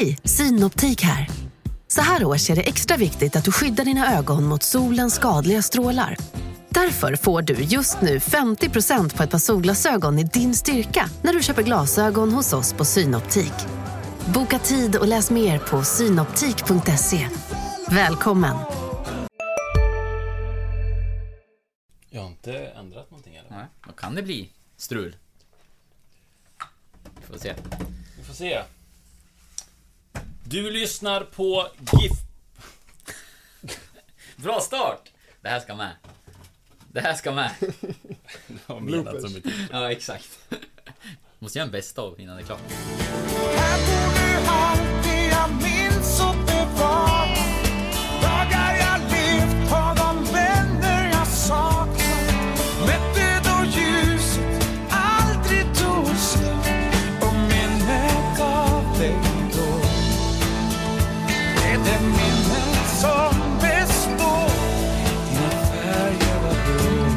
Hej, Synoptik här. Så här års är det extra viktigt att du skyddar dina ögon mot solens skadliga strålar. Därför får du just nu 50% på ett par solglasögon i din styrka när du köper glasögon hos oss på Synoptik. Boka tid och läs mer på synoptik.se. Välkommen! Jag har inte ändrat någonting eller? Nej, då kan det bli strul. Vi får se. Du lyssnar på GIF... Bra start! Det här ska med. Det har menat så mycket. Ja, exakt. Måste göra en bästa av innan det är klart. Här bor du alltid, jag minns och bevar. Dagar jag levt, har de vänner jag saknar. Mätte då ljuset, aldrig tog slut. Och minnet av dig då är det minnet som består. Dina färger var blå.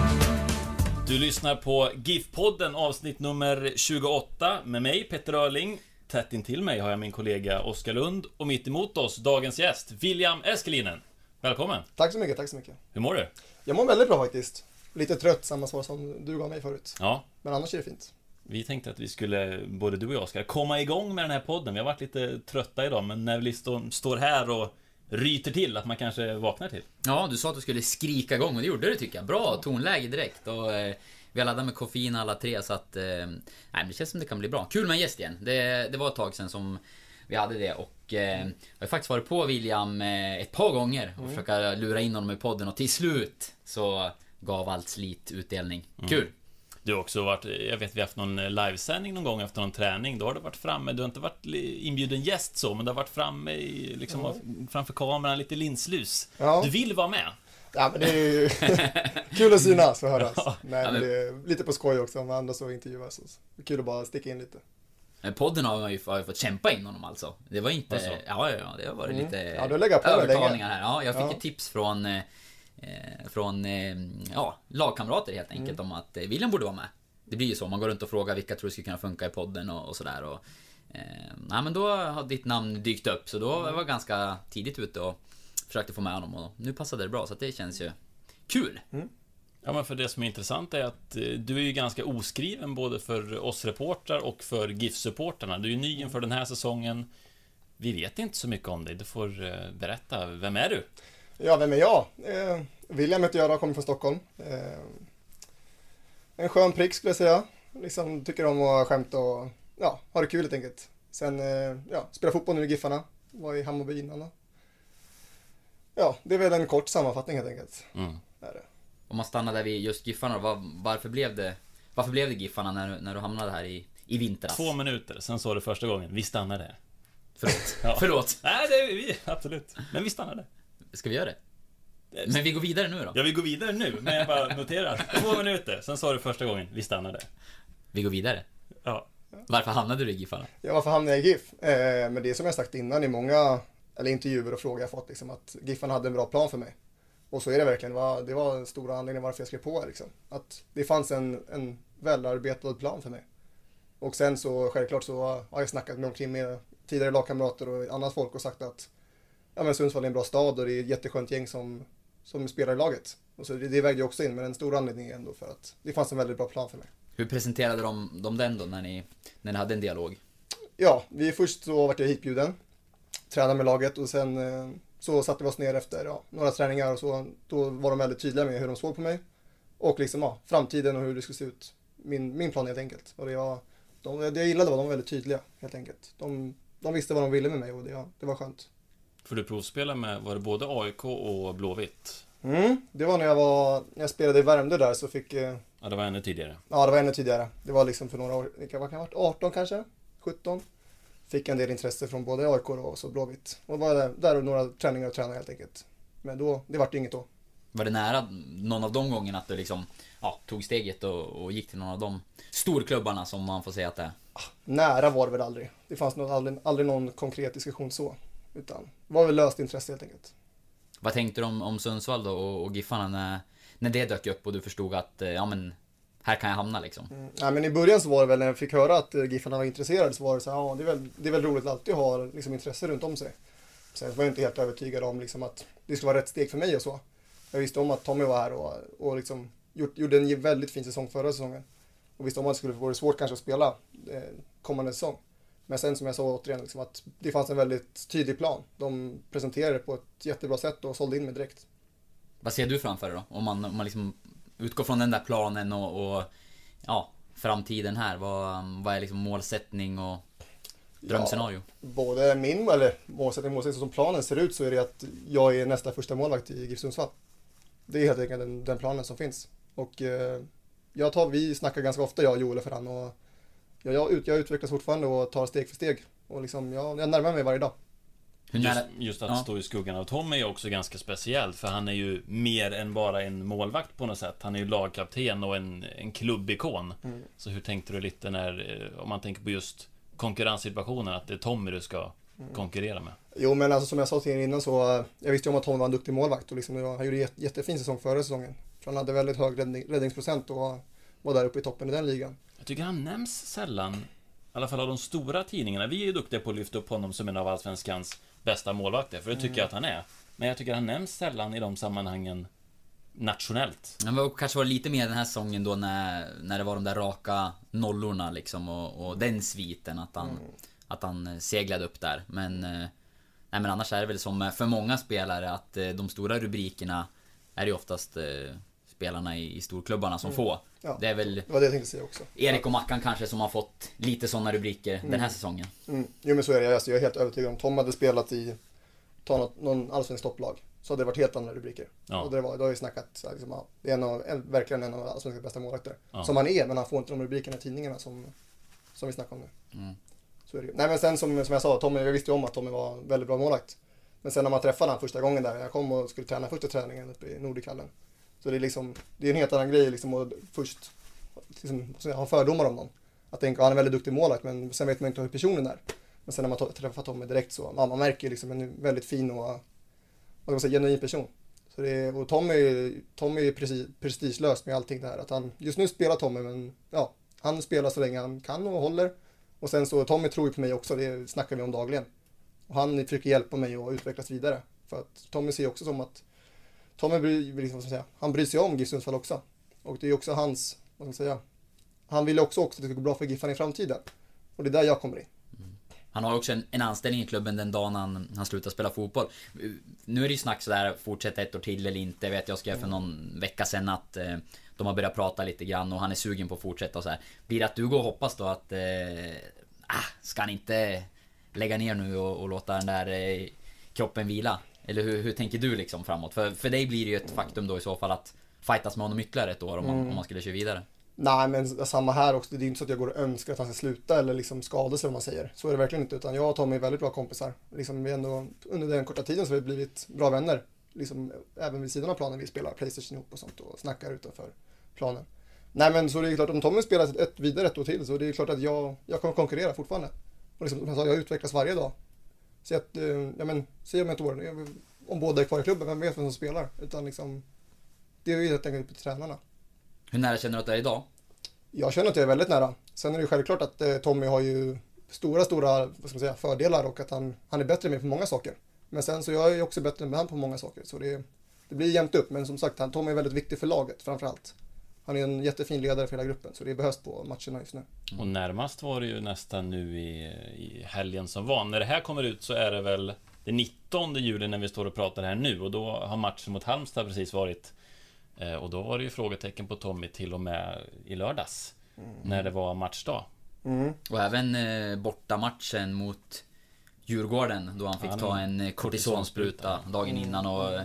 Du lyssnar på GIF-podden, avsnitt nummer 28. Med mig, Peter Örling. Tätt in till mig har jag min kollega Oskar Lund. Och mitt emot oss, dagens gäst, William Eskelinen. Välkommen. Tack så mycket. Hur mår du? Jag mår väldigt bra faktiskt. Lite trött, samma svar som du gav mig förut. Ja. Men annars är det fint. Vi tänkte att vi skulle, både du och jag, ska komma igång med den här podden. Vi har varit lite trötta idag, men när vi står här och ryter till, att man kanske vaknar till. Ja, du sa att du skulle skrika igång och det gjorde du, tycker jag. Bra tonläge direkt och... Vi har laddat med koffein alla tre, så att det känns som det kan bli bra. Kul med en gäst igen. Det var ett tag sedan som vi hade det. Och jag har faktiskt varit på William ett par gånger och försöka lura in honom i podden. Och till slut så gav allt slit utdelning. Kul. Du har också varit, jag vet vi har haft någon livesändning någon gång efter någon träning. Då har du varit framme, du har inte varit inbjuden gäst så, men du har varit framme i, liksom, framför kameran, lite linslus. Ja. Du vill vara med. Ja, men det är ju kul att synas och höras. Men det är lite på skoj också om andra så intervjuas oss. Kul att bara sticka in lite. Men podden har ju fått kämpa in honom alltså. Det var inte... Alltså. Ja, det har varit lite övertalningar här. Ja, jag fick ett tips från lagkamrater helt enkelt om att William borde vara med. Det blir ju så, man går runt och frågar vilka tror skulle kunna funka i podden och sådär. Och, men då har ditt namn dykt upp, så då var jag ganska tidigt ute och försökte få med honom och nu passade det bra, så att det känns ju kul. Ja, men för det som är intressant är att du är ju ganska oskriven både för oss reportrar och för GIF-supporterna. Du är ju ny inför den här säsongen. Vi vet inte så mycket om dig. Du får berätta, vem är du? Ja, vem är jag? William heter jag, kommer från Stockholm. En skön prick skulle jag säga. Liksom tycker om att skämta och ha det kul helt enkelt. Sen spelar fotboll nu i Giffarna. Var i Hammarby innan då. Ja, det är väl en kort sammanfattning helt enkelt. Om man stannar där vid just Giffarna, varför blev det Giffarna när du hamnade här i vintras? 2 minuter, sen sa du första gången, vi stannar där. Förlåt. Nej, det är vi, absolut. Men vi stannar där. Ska vi göra det? Men vi går vidare nu då? Ja, vi går vidare nu, men jag bara noterar. 2 minuter, sen sa du första gången, vi stannar där. Vi går vidare? Ja. Varför hamnade du i Giffarna? Ja, varför hamnade jag i GIF? Men det är som jag sagt innan, i många... eller intervjuer och frågor jag fått liksom, att Giffarna hade en bra plan för mig. Och så är det verkligen. Det var en stor anledning varför jag skrev på liksom. Att det fanns en välarbetad plan för mig. Och sen så självklart så har jag snackat med tidigare lagkamrater och annat folk och sagt att Sundsvall är en bra stad och det är ett jätteskönt gäng som spelar i laget. Och så det vägde ju också in, men en stor anledning ändå för att det fanns en väldigt bra plan för mig. Hur presenterade de den då när ni hade en dialog? Ja, vi först så vart jag hitbjuden. Träna med laget och sen så satte vi oss ner efter några träningar och så. Då var de väldigt tydliga med hur de såg på mig och liksom framtiden och hur det skulle se ut. Min plan helt enkelt. Och det jag gillade var de var väldigt tydliga helt enkelt. De visste vad de ville med mig och det var skönt. För du provspelade med, var det både AIK och Blåvitt? Det var när jag spelade i Värmdö där så fick... Ja, det var ännu tidigare. Ja, det var ännu tidigare. Det var liksom för några år, vad kan det ha varit, 18 kanske? 17? Fick en del intresse från både AIK och så Blåvitt. Och var där och några träningar och tränade helt enkelt. Men då, det vart inget då. Var det nära någon av de gångerna att du liksom, tog steget och gick till någon av de storklubbarna som man får säga att det är? Nära var det väl aldrig. Det fanns aldrig någon konkret diskussion så. Utan det var väl löst intresse helt enkelt. Vad tänkte du om Sundsvall då och Giffarna när det dök upp och du förstod att här kan jag hamna liksom. Ja, men i början så var det väl när jag fick höra att Giffarna var intresserade så var det så här, ja, det är väl roligt att alltid ha liksom, intresse runt om sig. Sen var jag inte helt övertygad om liksom, att det skulle vara rätt steg för mig och så. Jag visste om att Tommy var här och liksom, gjorde en väldigt fin säsong förra säsongen. Och visste om att det skulle vara svårt kanske att spela kommande säsong. Men sen som jag sa återigen liksom, att det fanns en väldigt tydlig plan. De presenterade på ett jättebra sätt och sålde in mig direkt. Vad ser du framför dig då? Om man liksom utgår från den där planen och ja, framtiden här. Vad är liksom målsättning och drömscenario? Ja, både målsättning som planen ser ut så är det att jag är nästa första målvakt i GIF Sundsvall. Det är helt enkelt den planen som finns. Och vi snackar ganska ofta, jag och Joel, för han. Och jag utvecklas fortfarande och tar steg för steg. Och liksom, jag närmar mig varje dag. Just att stå i skuggan av Tommy är också ganska speciellt. För han är ju mer än bara en målvakt på något sätt. Han är ju lagkapten och en klubbikon. Mm. Så hur tänkte du lite när, om man tänker på just konkurrenssituationen, att det är Tommy du ska konkurrera med? Jo, men alltså, som jag sa till er innan, så jag visste ju om att Tommy var en duktig målvakt. Och liksom, han gjorde jättefin säsong förra säsongen. För han hade väldigt hög räddningsprocent och var där uppe i toppen i den ligan. Jag tycker han nämns sällan, i alla fall av de stora tidningarna. Vi är ju duktiga på att lyfta upp honom som en av allsvenskans bästa målvakter, för det tycker jag att han är. Men jag tycker han nämns sällan i de sammanhangen nationellt. Han var kanske var lite mer den här säsongen då när det var de där raka nollorna liksom, och den sviten att han seglade upp där. Men, nej, men annars är det väl som för många spelare att de stora rubrikerna är ju oftast spelarna i storklubbarna som får. Ja, det är väl det var det jag tänkte säga också. Erik och Mackan kanske som har fått lite sådana rubriker den här säsongen. Jo, men så är det. Alltså, jag är helt övertygad om Tom hade spelat i någon allsvensk topplag så hade det varit helt andra rubriker. Ja. Och då har vi snackat liksom, det är verkligen en av allsvenska bästa målvakter. Ja. Som han är, men han får inte de rubrikerna i tidningarna som vi snackar om nu. Så är det. Nej, men sen som jag sa, Tommy, jag visste ju om att Tommy var väldigt bra målvakt. Men sen när man träffade han första gången där, jag kom och skulle träna första träningen uppe i Nordikallen. Så det är liksom, det är en helt annan grej liksom, att först liksom, ha fördomar om någon. Att tänka, han är väldigt duktig målvakt, men sen vet man inte hur personen är. Men sen när man träffar Tommy direkt så, man märker liksom en väldigt fin och, vad ska man säga, genuin person. Så det är, och Tommy är prestigelös med allting det här. Att han, just nu spelar Tommy, men ja, han spelar så länge han kan och håller. Och sen så, Tommy tror ju på mig också, det snackar vi om dagligen. Och han försöker hjälpa mig att utvecklas vidare. För att Tommy ser också som att han bryr sig om GIF Sundsvall också. Och det är också hans, vad ska man säga, han vill också att det ska gå bra för Giffarna i framtiden. Och det är där jag kommer in. Han har också en anställning i klubben den dagen han slutar spela fotboll. Nu är det ju snack sådär, fortsätta ett år till eller inte. Jag vet, jag skrev för någon vecka sedan att de har börjat prata lite grann och han är sugen på att fortsätta och så här. Blir det att du går och hoppas då att ska han inte lägga ner nu och låta den där kroppen vila? Eller hur tänker du liksom framåt? För dig blir det ju ett faktum då i så fall att fightas med honom ytterligare ett år om man skulle köra vidare. Nej, men samma här också. Det är inte så att jag går och önskar att han ska sluta eller liksom skada sig, om man säger. Så är det verkligen inte, utan jag och Tommy är väldigt bra kompisar. Liksom, vi ändå, under den korta tiden så har vi blivit bra vänner. Liksom, även vid sidan av planen, vi spelar PlayStation ihop och sånt och snackar utanför planen. Nej, men så det är klart, om Tommy spelar ett år till så det är klart att jag kommer konkurrera fortfarande. Och liksom, jag utvecklas varje dag. Så att, se om ett år, om båda är kvar i klubben, vem vet vem som spelar? Utan liksom, det är ju helt enkelt på tränarna. Hur nära känner du att det är idag? Jag känner att jag är väldigt nära. Sen är det ju självklart att Tommy har ju stora vad ska man säga, fördelar och att han är bättre med på många saker. Men sen så jag är också bättre med han på många saker. Så det blir jämnt upp. Men som sagt, Tommy är väldigt viktig för laget framförallt. Han är en jättefin ledare för hela gruppen, så det behövs på matcherna just nu. Och närmast var det ju nästan nu i helgen som var. När det här kommer ut så är det väl den 19 juli när vi står och pratar här nu. Och då har matchen mot Halmstad precis varit. Och då var det ju frågetecken på Tommy till och med i lördags. När det var matchdag. Och även borta matchen mot Djurgården då han fick ta en kortisonspruta dagen innan och...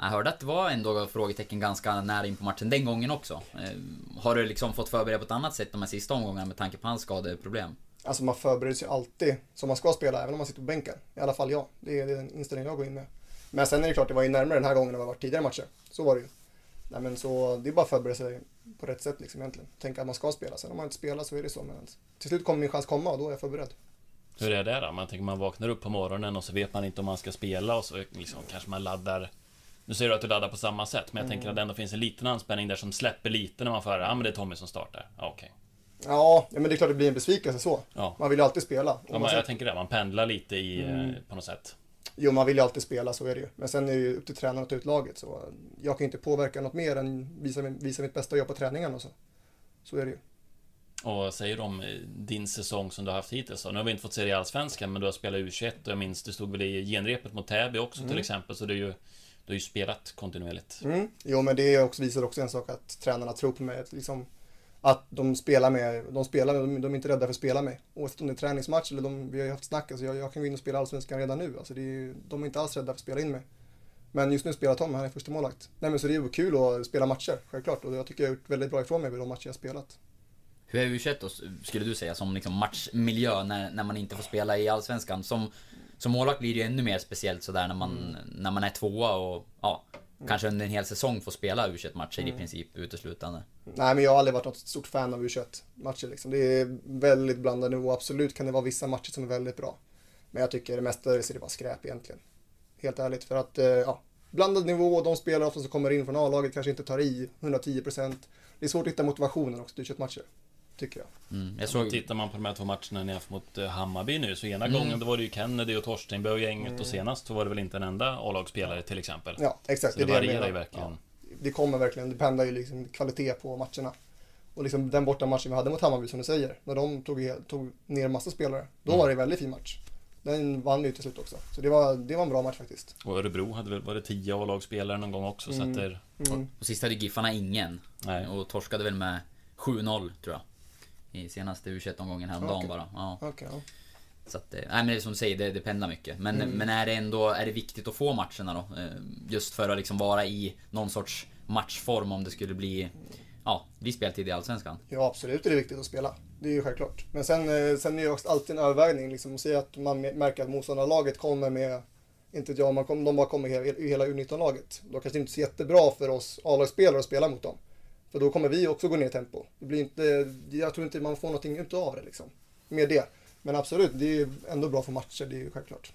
Jag hörde att det var ändå frågetecken ganska nära in på matchen den gången också. Har du liksom fått förbereda på ett annat sätt de här sista omgångarna med tanke på hans skadeproblem? Alltså man förbereder sig alltid som man ska spela, även om man sitter på bänken. I alla fall jag. Det är den inställningen jag går in med. Men sen är det klart, det var ju närmare den här gången än vad det var tidigare matcher. Så var det ju. Nej, men så det är bara att förbereda sig på rätt sätt liksom egentligen. Tänka att man ska spela. Sen om man inte spelar så är det så. Men till slut kommer min chans komma och då är jag förberedd. Hur är det då? Man tänker man vaknar upp på morgonen och så vet man inte om man ska spela och så liksom, kanske man laddar Nu säger du att du laddar på samma sätt, men jag tänker att det ändå finns en liten anspänning där som släpper lite när man får höra, ja men det är Tommy som startar. Ja, okej. Ja, men det är klart det blir en besvikelse så. Ja. Man vill ju alltid spela. Ja, men jag tänker det, man pendlar lite i, på något sätt. Jo, man vill ju alltid spela, så är det ju. Men sen är det ju upp till tränaren att ta ut laget. Så jag kan ju inte påverka något mer än visa mitt bästa jobb på träningen och så. Så är det ju. Och vad säger du om din säsong som du har haft hittills? Nu har vi inte fått se det i Allsvenskan, men du har spelat U21 och jag minns, du stod väl i genrepet mot Täby också till exempel. Så du har ju spelat kontinuerligt. Mm. Jo, men det också, visar också en sak att tränarna tror på mig. Liksom, att de spelar med, de är inte rädda för att spela med. Oavsett om det är träningsmatch eller vi har ju haft snack. Alltså jag kan gå in och spela Allsvenskan redan nu. Alltså de är inte alls rädda för att spela in mig. Men just nu spelar Tom, han är första målakt. Nej, men så det är ju kul att spela matcher, självklart. Och jag tycker jag har gjort väldigt bra ifrån mig vid de matcher jag har spelat. Hur är U21 då, skulle du säga, som liksom matchmiljö när man inte får spela i Allsvenskan? Som målvakt blir det ju ännu mer speciellt sådär när man är tvåa och ja, kanske under en hel säsong får spela U21-matcher i princip uteslutande. Nej, men jag har aldrig varit något stort fan av U21-matcher. Liksom. Det är väldigt blandad nivå. Absolut kan det vara vissa matcher som är väldigt bra. Men jag tycker det mesta är det bara skräp egentligen. Helt ärligt, för att blandad nivå, de spelare som kommer in från A-laget kanske inte tar i 110%. Det är svårt att hitta motivationen också i U21-matcher. Tycker jag. Tittar man på de här två matcherna ni har haft mot Hammarby nu, så ena gången då var det ju Kennedy och Torstenberg och gänget och senast så var det väl inte en enda A-lagsspelare till exempel. Ja, exakt. Så det varierar ju verkligen. Ja. Det kommer verkligen, det pendlar ju liksom kvalitet på matcherna. Och liksom den borta matchen vi hade mot Hammarby som du säger, när de tog ner en massa spelare, då var det en väldigt fin match. Den vann ju till slut också. Så det var en bra match faktiskt. Och Örebro hade väl varit 10 A-lagsspelare någon gång också. Så att och sist hade Giffarna ingen. Nej. Och torskade väl med 7-0 tror jag. I senaste U21-omgången häromdagen bara. Ja. Okay, ja. Så att, nej, men det är som du säger, det pendlar mycket. Men, men är det ändå är det viktigt att få matcherna då? Just för att liksom vara i någon sorts matchform om det skulle bli speltid i Allsvenskan. Ja, absolut är det viktigt att spela. Det är ju självklart. Men sen är det också alltid en övervägning. Liksom, att se att man märker att motståndarlaget kommer med, inte jag, de bara kommer i hela U19-laget. Då kanske det inte är jättebra för oss A-lagsspelare att spela mot dem. För då kommer vi också gå ner i tempo. Det blir inte, jag tror inte man får någonting utav det liksom, med det. Men absolut, det är ju ändå bra för matcher, det är ju självklart.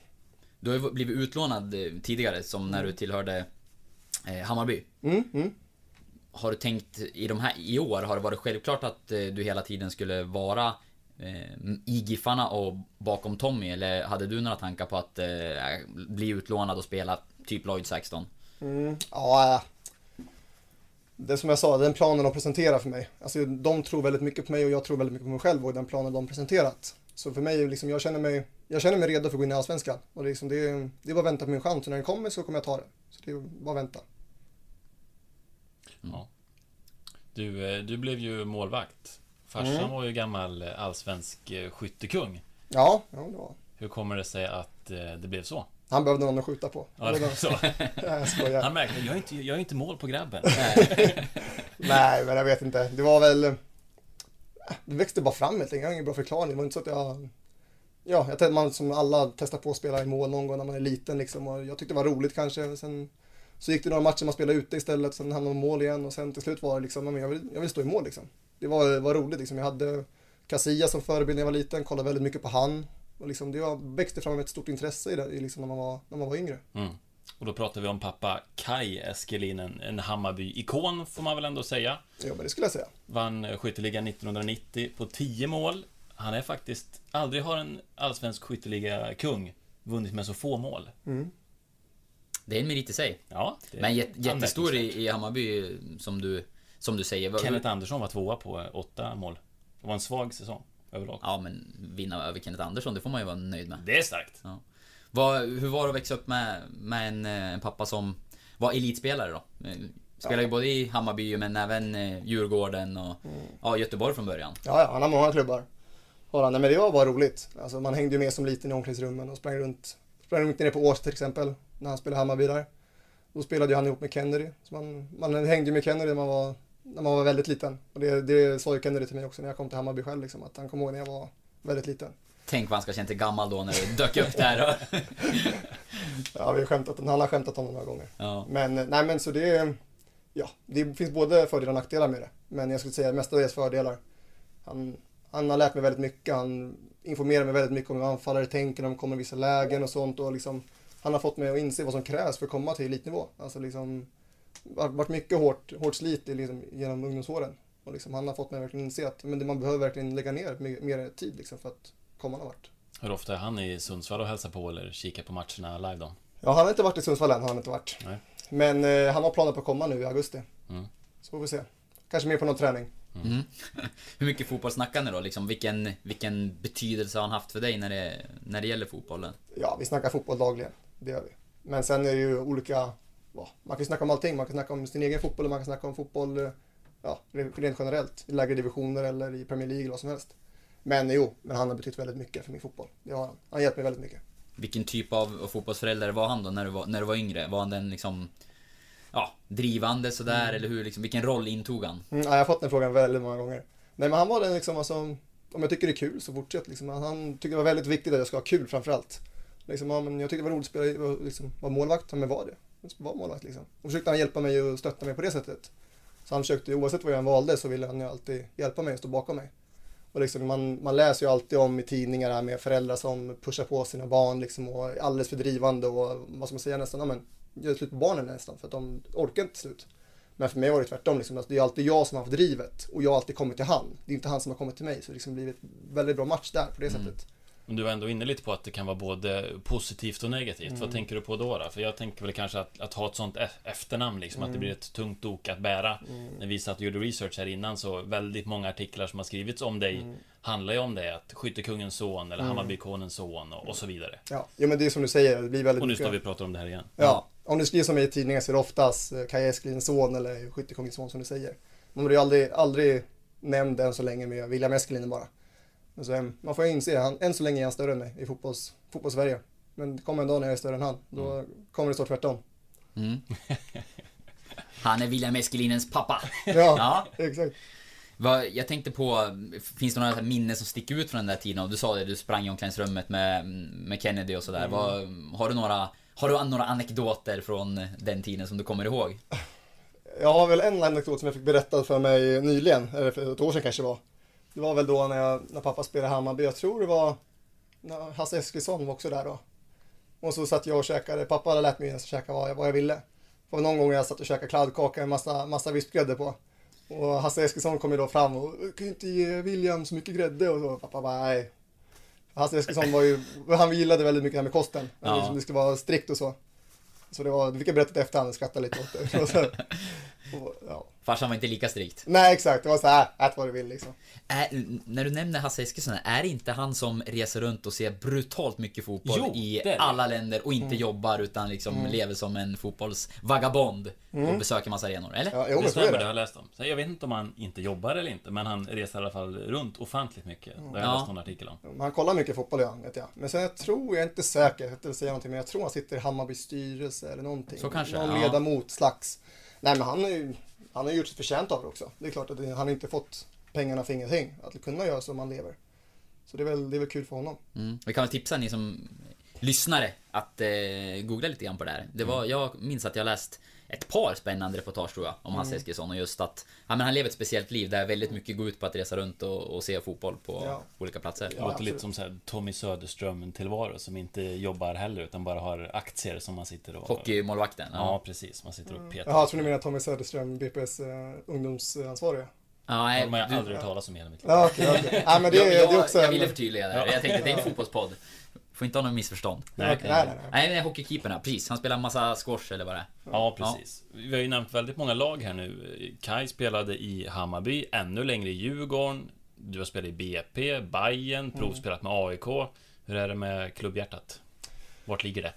Du har ju blivit utlånad tidigare, som när du tillhörde Hammarby. Har du tänkt, i år har det varit självklart att du hela tiden skulle vara i Giffarna och bakom Tommy? Eller hade du några tankar på att bli utlånad och spela typ Lloyd 16? Ja. Det som jag sa, den planen de presenterar för mig. Alltså, de tror väldigt mycket på mig och jag tror väldigt mycket på mig själv och den planen de presenterat. Så för mig, liksom, jag känner mig redo för att gå in i Allsvenskan. Och liksom, det är bara att vänta på min chans. Och när den kommer så kommer jag ta det. Så det är bara att vänta. Ja. Du blev ju målvakt. Farsan var ju gammal allsvensk skyttekung. Ja, det var. Hur kommer det sig att det blev så? Han behövde någon att skjuta på. Ja, så. Han märkte, jag är inte mål på grabben. Nej, men jag vet inte. Det var väl... Det växte bara fram helt enkelt. Jag har ingen bra förklaring. Det var inte så att jag som alla testar på att spela i mål någon gång när man är liten. Liksom. Och jag tyckte det var roligt kanske. Sen så gick det några matcher man spelade ute istället. Sen hamnade man mål igen. Och sen till slut var det liksom... Jag vill stå i mål liksom. Det var roligt liksom. Jag hade Casilla som förebild när jag var liten. Kollade väldigt mycket på han. Och liksom det växte fram ett stort intresse i det liksom när man var yngre. Och då pratar vi om pappa Kai Eskelinen, en Hammarby-ikon får man väl ändå säga. Ja, men det skulle jag säga. Vann skytteligan 1990 på 10 mål. Han är faktiskt, aldrig har en allsvensk skytteliga kung vunnit med så få mål. Det är en merit i sig. Ja, men jättestor i Hammarby som du säger. Kenneth Andersson var tvåa på 8 mål. Det var en svag säsong. Överlag. Ja, men vinna över Kenneth Andersson, det får man ju vara nöjd med. Det är starkt. Ja. Hur var det att växa upp med en pappa som var elitspelare då? Spelade ju både i Hammarby men även Djurgården och Göteborg från början. Ja, han har många klubbar. Men det var bara roligt. Alltså, man hängde ju med som liten i omklädningsrummen och sprang runt ner på Ås till exempel när han spelade Hammarby där. Då spelade ju han ihop med Kennedy. Så man hängde med Kennedy när man var väldigt liten. Och det sa ju Kennedy till mig också när jag kom till Hammarby själv. Liksom, att han kom ihåg när jag var väldigt liten. Tänk vad han ska känna sig gammal då när du dök upp där. Ja, han har skämtat om det några gånger. Ja. Men så det finns både fördelar och nackdelar med det. Men jag skulle säga mestadels fördelar. Han har lärt mig väldigt mycket. Han informerar mig väldigt mycket om hur anfallare tänker när de kommer i vissa lägen och sånt. Och liksom, han har fått mig att inse vad som krävs för att komma till elitnivå. Alltså liksom, det har varit mycket hårt slit liksom, genom ungdomsåren. Och liksom, han har fått mig verkligen inse att men man behöver verkligen lägga ner mer tid liksom, för att komma någon vart. Hur ofta är han i Sundsvall och hälsar på eller kikar på matcherna live då? Ja, han har inte varit i Sundsvall än, Nej. Men han har planer på att komma nu i augusti. Mm. Så får vi se. Kanske mer på någon träning. Mm. Mm. Hur mycket fotboll snackar ni då? Liksom, vilken betydelse har han haft för dig när det gäller fotbollen? Ja, vi snackar fotboll dagligen. Det gör vi. Men sen är det ju olika... Ja, man kan snacka om allting. Man kan snacka om sin egen fotboll och man kan snacka om fotboll ja, rent generellt. I lägre divisioner eller i Premier League eller vad som helst. Men jo, men han har betytt väldigt mycket för min fotboll. Det har han. Han hjälpt mig väldigt mycket. Vilken typ av fotbollsförälder var han då när du var yngre? Var han den liksom, ja, drivande sådär eller hur, liksom, vilken roll intog han? Ja, jag har fått den frågan väldigt många gånger. Nej, men han var den liksom, alltså, om jag tycker det är kul så fortsätt. Liksom. Han tyckte det var väldigt viktigt att jag ska ha kul framförallt. Liksom, ja, men jag tyckte det var roligt att spela, liksom, var målvakt, men var det? Jag var målvakt liksom. Och försökte han hjälpa mig och stötta mig på det sättet. Så han försökte, oavsett vad jag valde så ville han ju alltid hjälpa mig och stå bakom mig. Och liksom, man läser ju alltid om i tidningar här med föräldrar som pushar på sina barn liksom, och är alldeles för drivande och vad som man säger nästan, ja, men gör slut på barnen nästan för att de orkar inte slut. Men för mig var det tvärtom, liksom, alltså, det är alltid jag som har haft drivet och jag har alltid kommit till han. Det är inte han som har kommit till mig, så det liksom blivit en väldigt bra match där på det sättet. Men du var ändå inne lite på att det kan vara både positivt och negativt. Vad tänker du på då? För jag tänker väl kanske att ha ett sånt efternamn liksom, att det blir ett tungt dok att bära. När vi satt och gjorde research här innan så väldigt många artiklar som har skrivits om dig handlar ju om det, att skyttekungens son eller Hammarbykonens son och så vidare. Ja, men det är som du säger, det blir väldigt och nu ska vi prata om det här igen. Ja, om du skriver som i tidningen så är det oftast Kai Eskelinens son eller skyttekungens son som du säger. Man blir ju aldrig nämnd än så länge med William Eskelinen bara. Så, man får inse, han, än så länge är han större än mig i fotbollssverige. Men det kommer en dag när jag är större än han. Då kommer det stå tvärtom. Han är William Eskelinens pappa. Ja, exakt. Jag tänkte på, finns det några minnen som sticker ut från den där tiden? Och du sa det, du sprang i omklädningsrummet med Kennedy och sådär. Har du några anekdoter från den tiden som du kommer ihåg? Jag har väl en anekdot som jag fick berättad för mig nyligen. Eller för ett år sedan kanske var. Det var väl då när pappa spelade Hammarby. Jag tror det var när Hasse Eskilsson var också där då. Och så satt jag och käkade. Pappa hade lärt mig att käka vad jag ville. För någon gång jag satt och käkade kladdkaka med massa vispgrädde på. Och Hasse Eskilsson kom ju då fram och kan inte ge William så mycket grädde. Och så pappa bara nej. Hasse Eskilsson var ju, han gillade väldigt mycket det här med kosten. Ja. Det skulle vara strikt och så. Så det var, vi kan berätta efterhand och skratta lite åt det. Ja. Farsan var inte lika strikt. Nej, exakt. Det var så här, ät vad du vill liksom. När du nämner Hasse Eskilsson, är det inte han som reser runt och ser brutalt mycket fotboll i alla länder och inte jobbar utan liksom lever som en fotbollsvagabond och besöker massa arenor, eller? Ja, det stämmer, det har jag läst om. Så jag vet inte om han inte jobbar eller inte, men han reser i alla fall runt ofantligt mycket. Det har jag läst någon artikel om. Han kollar mycket fotboll, vet jag. Men sen jag är inte säker, jag tror han sitter i Hammarby styrelse eller någonting. Så kanske, någon ledamot slags. Nej, men han har gjort sitt förtjänt av det också. Det är klart att han inte fått pengarna för ingenting. Att kunna göra som man lever. Så det är väl kul för honom. Vi kan väl tipsa ni som lyssnare att googla lite grann på det här. Jag minns att jag läst ett par spännande reportage tror jag om Hasse Eskilsson och just att han lever ett speciellt liv där väldigt mycket går ut på att resa runt och se fotboll på olika platser. Det låter lite som så här, Tommy Söderström tillvaro som inte jobbar heller utan bara har aktier som man sitter och... Hockeymålvakten. Ja, precis. Man sitter och petar. Jag tror ni menar Tommy Söderström, BPs ungdomsansvarig. Nej, de har jag aldrig hört talas om hela mitt liv. Okay. Ja, men det är också jag ville förtydliga det här. Jag tänkte det är en fotbollspodd. Får inte ha någon missförstånd. Nej, hockeykeeperna, precis. Han spelar en massa squash eller vad det är. Ja, precis. Ja. Vi har ju nämnt väldigt många lag här nu. Kai spelade i Hammarby, ännu längre i Djurgården. Du har spelat i BP, Bayern, provspelat med AIK. Hur är det med klubbhjärtat? Vart ligger det?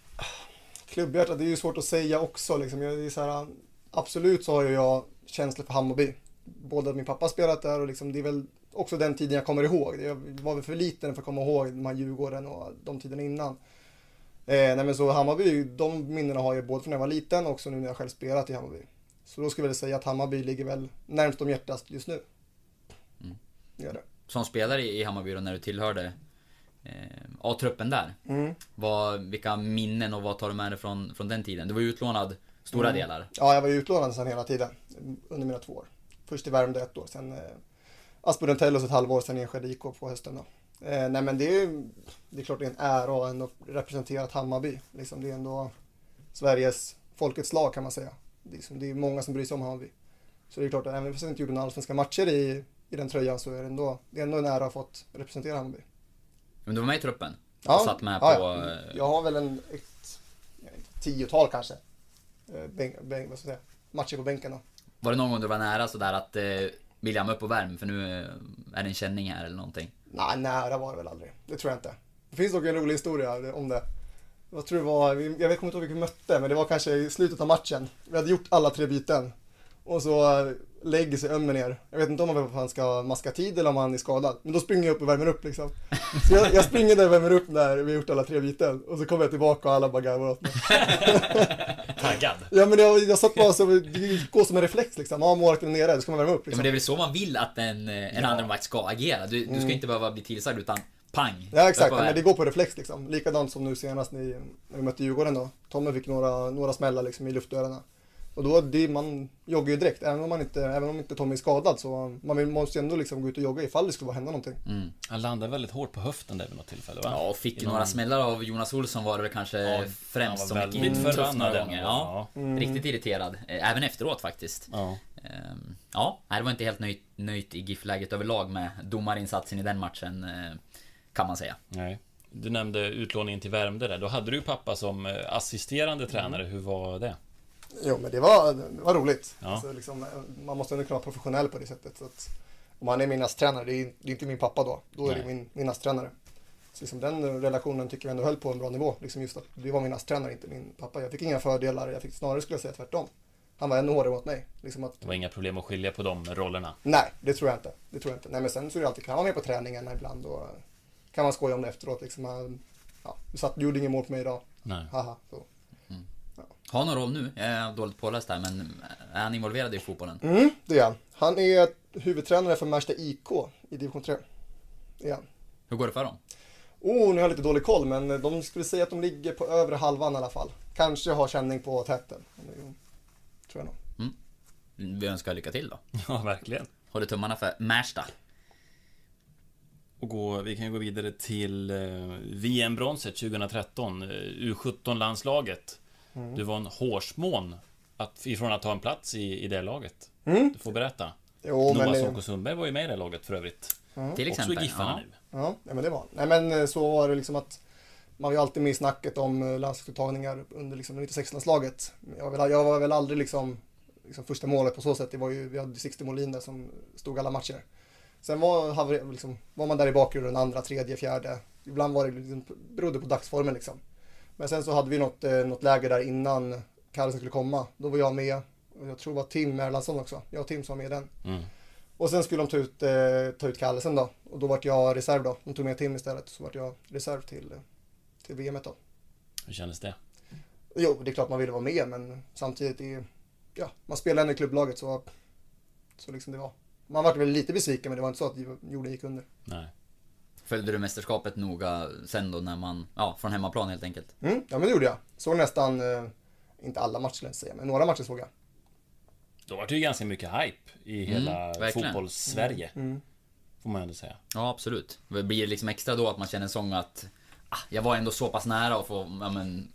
Klubbhjärtat, det är ju svårt att säga också. Liksom. Det är så här, absolut så har jag känslor för Hammarby. Både att min pappa spelat där och liksom, det är väl också den tiden jag kommer ihåg. Jag var väl för liten för att komma ihåg de här Djurgården och de tiden innan. Men så Hammarby, de minnena har jag både från när jag var liten och också nu när jag själv spelat i Hammarby. Så då skulle jag säga att Hammarby ligger väl närmast om hjärtat just nu. Gör det. Som spelare i Hammarby då, när du tillhörde A-truppen där. Vilka minnen och vad tar du med dig från den tiden? Du var ju utlånad stora delar. Ja, jag var ju utlånad sedan hela tiden. Under mina 2 år. Först i Värmdö 1 år, sen Aspudentellos ett halvår, sen i Kennedy på hösten då. Nej, men det är klart det är en ära att ändå representera Hammarby. Liksom, det är ändå Sveriges folkets lag kan man säga. Det är många som bryr sig om Hammarby. Så det är klart att även om vi inte gjorde några allsvenska matcher i den tröjan så är det ändå en ära att ha fått representera Hammarby. Men du var med i truppen? Ja, satt med på... ja. Jag har väl ett 10-tal kanske matcher på bänken då. Var det någon gång du var nära sådär att William upp och värm för nu är det en känning här eller någonting? Nej, nära var det väl aldrig. Det tror jag inte. Det finns dock en rolig historia om det. Jag tror det var, jag kommer inte ihåg vilka vi mötte, men det var kanske i slutet av matchen. Vi hade gjort alla tre byten. Och så lägger sig ömmen ner. Jag vet inte om han ska maska tid eller om han är skadad. Men då springer jag upp och värmer upp liksom. Så jag springer där och värmer upp när vi har gjort alla tre byten. Och så kommer jag tillbaka och alla bara garvar åt mig. Taggad. Ja, men jag satt bara så, det går som en reflex liksom. Ja, målvakten är nere, då ska man värma upp liksom. Ja, men det är väl så man vill att en annan match ska agera. Du ska inte behöva bli tillsagd utan pang. Ja, exakt. Men det går på reflex liksom. Likadant som nu senast när vi mötte Djurgården då. Tommy fick några smällar liksom i luftdörrarna. Och då man joggar ju direkt, även om inte Tommy är skadad så man måste ändå liksom gå ut och jogga ifall det skulle hända någonting. Mm. Han landade väldigt hårt på höften där vid något tillfälle, va? Ja, och fick några smällar av Jonas Olsson var det kanske främst som gick in för några gånger. Ja. Mm. Riktigt irriterad, även efteråt faktiskt. Ja, ja, det var inte helt nöjt i GIF-läget överlag med domarinsatsen i den matchen kan man säga. Nej. Du nämnde utlåningen till Värmdö där, då hade du pappa som assisterande tränare, hur var det? Jo, men det var roligt. Ja. Alltså, liksom, man måste ändå kunna vara professionell på det sättet. Så att, om han är min ass-tränare, det är inte min pappa då. Nej. Är det min ass-tränare. Så liksom, den relationen tycker jag ändå höll på en bra nivå. Liksom, just att det var min ass-tränare, inte min pappa. Jag fick inga fördelar, jag fick snarare skulle jag säga tvärtom. Han var ännu hårdare mot mig. Liksom att, det var inga problem att skilja på de rollerna? Nej, det tror jag inte. Nej, men sen så är det alltid, kan han vara med på träningarna ibland och kan man skoja om det efteråt. Liksom, du gjorde ingen mål på mig idag. Nej. Haha, så. Har någon roll nu? Jag är dåligt påläst där, men är han involverad i fotbollen? Mm, det är han. Han är huvudtränare för Märsta IK i division 3. Ja. Hur går det för dem? Nu har jag lite dålig koll, men de skulle säga att de ligger på övre halvan i alla fall. Kanske har känning på tätten. Tror jag nog. Mm. Vi önskar lycka till då. Ja, verkligen. Håller tummarna för Märsta. Vi kan gå vidare till VM-bronset 2013, U17-landslaget. Mm. Du var en hårsmån ifrån att ta en plats i det laget. Mm. Du får berätta. Noah och Sundberg var ju med i det laget för övrigt. Mm. Till exempel. Också i Giffarna nu. Ja, men det var. Nej, men så var det liksom att man var ju alltid med i snacket om landslagsuttagningar under liksom 96-landslaget. Jag var väl aldrig liksom första målet på så sätt. Det var ju, vi hade Sixte Molin där som stod alla matcher. Sen var man där i bakgrunden, andra, tredje, fjärde. Ibland var det liksom, berodde på dagsformen liksom. Men sen så hade vi något läger där innan Kallesen skulle komma. Då var jag med. Jag tror det var Tim Erlandson också. Jag och Tim som var med den. Mm. Och sen skulle de ta ut Kallesen då. Och då var jag reserv då. De tog med Tim istället. Så var jag reserv till VM då. Hur kändes det? Jo, det är klart man ville vara med. Men samtidigt man spelade ändå i klubblaget. Så liksom det var. Man var väl lite besviken, men det var inte så att jorden gick under. Nej. Följde du mästerskapet noga sen då när man, från hemmaplan helt enkelt? Mm, ja, men det gjorde jag. Såg nästan, inte alla matcher skulle jag säga, men några matcher såg jag. Då var det ju ganska mycket hype i hela fotbolls-Sverige, får man ändå säga. Ja, absolut. Det blir liksom extra då att man känner en sång att jag var ändå så pass nära att få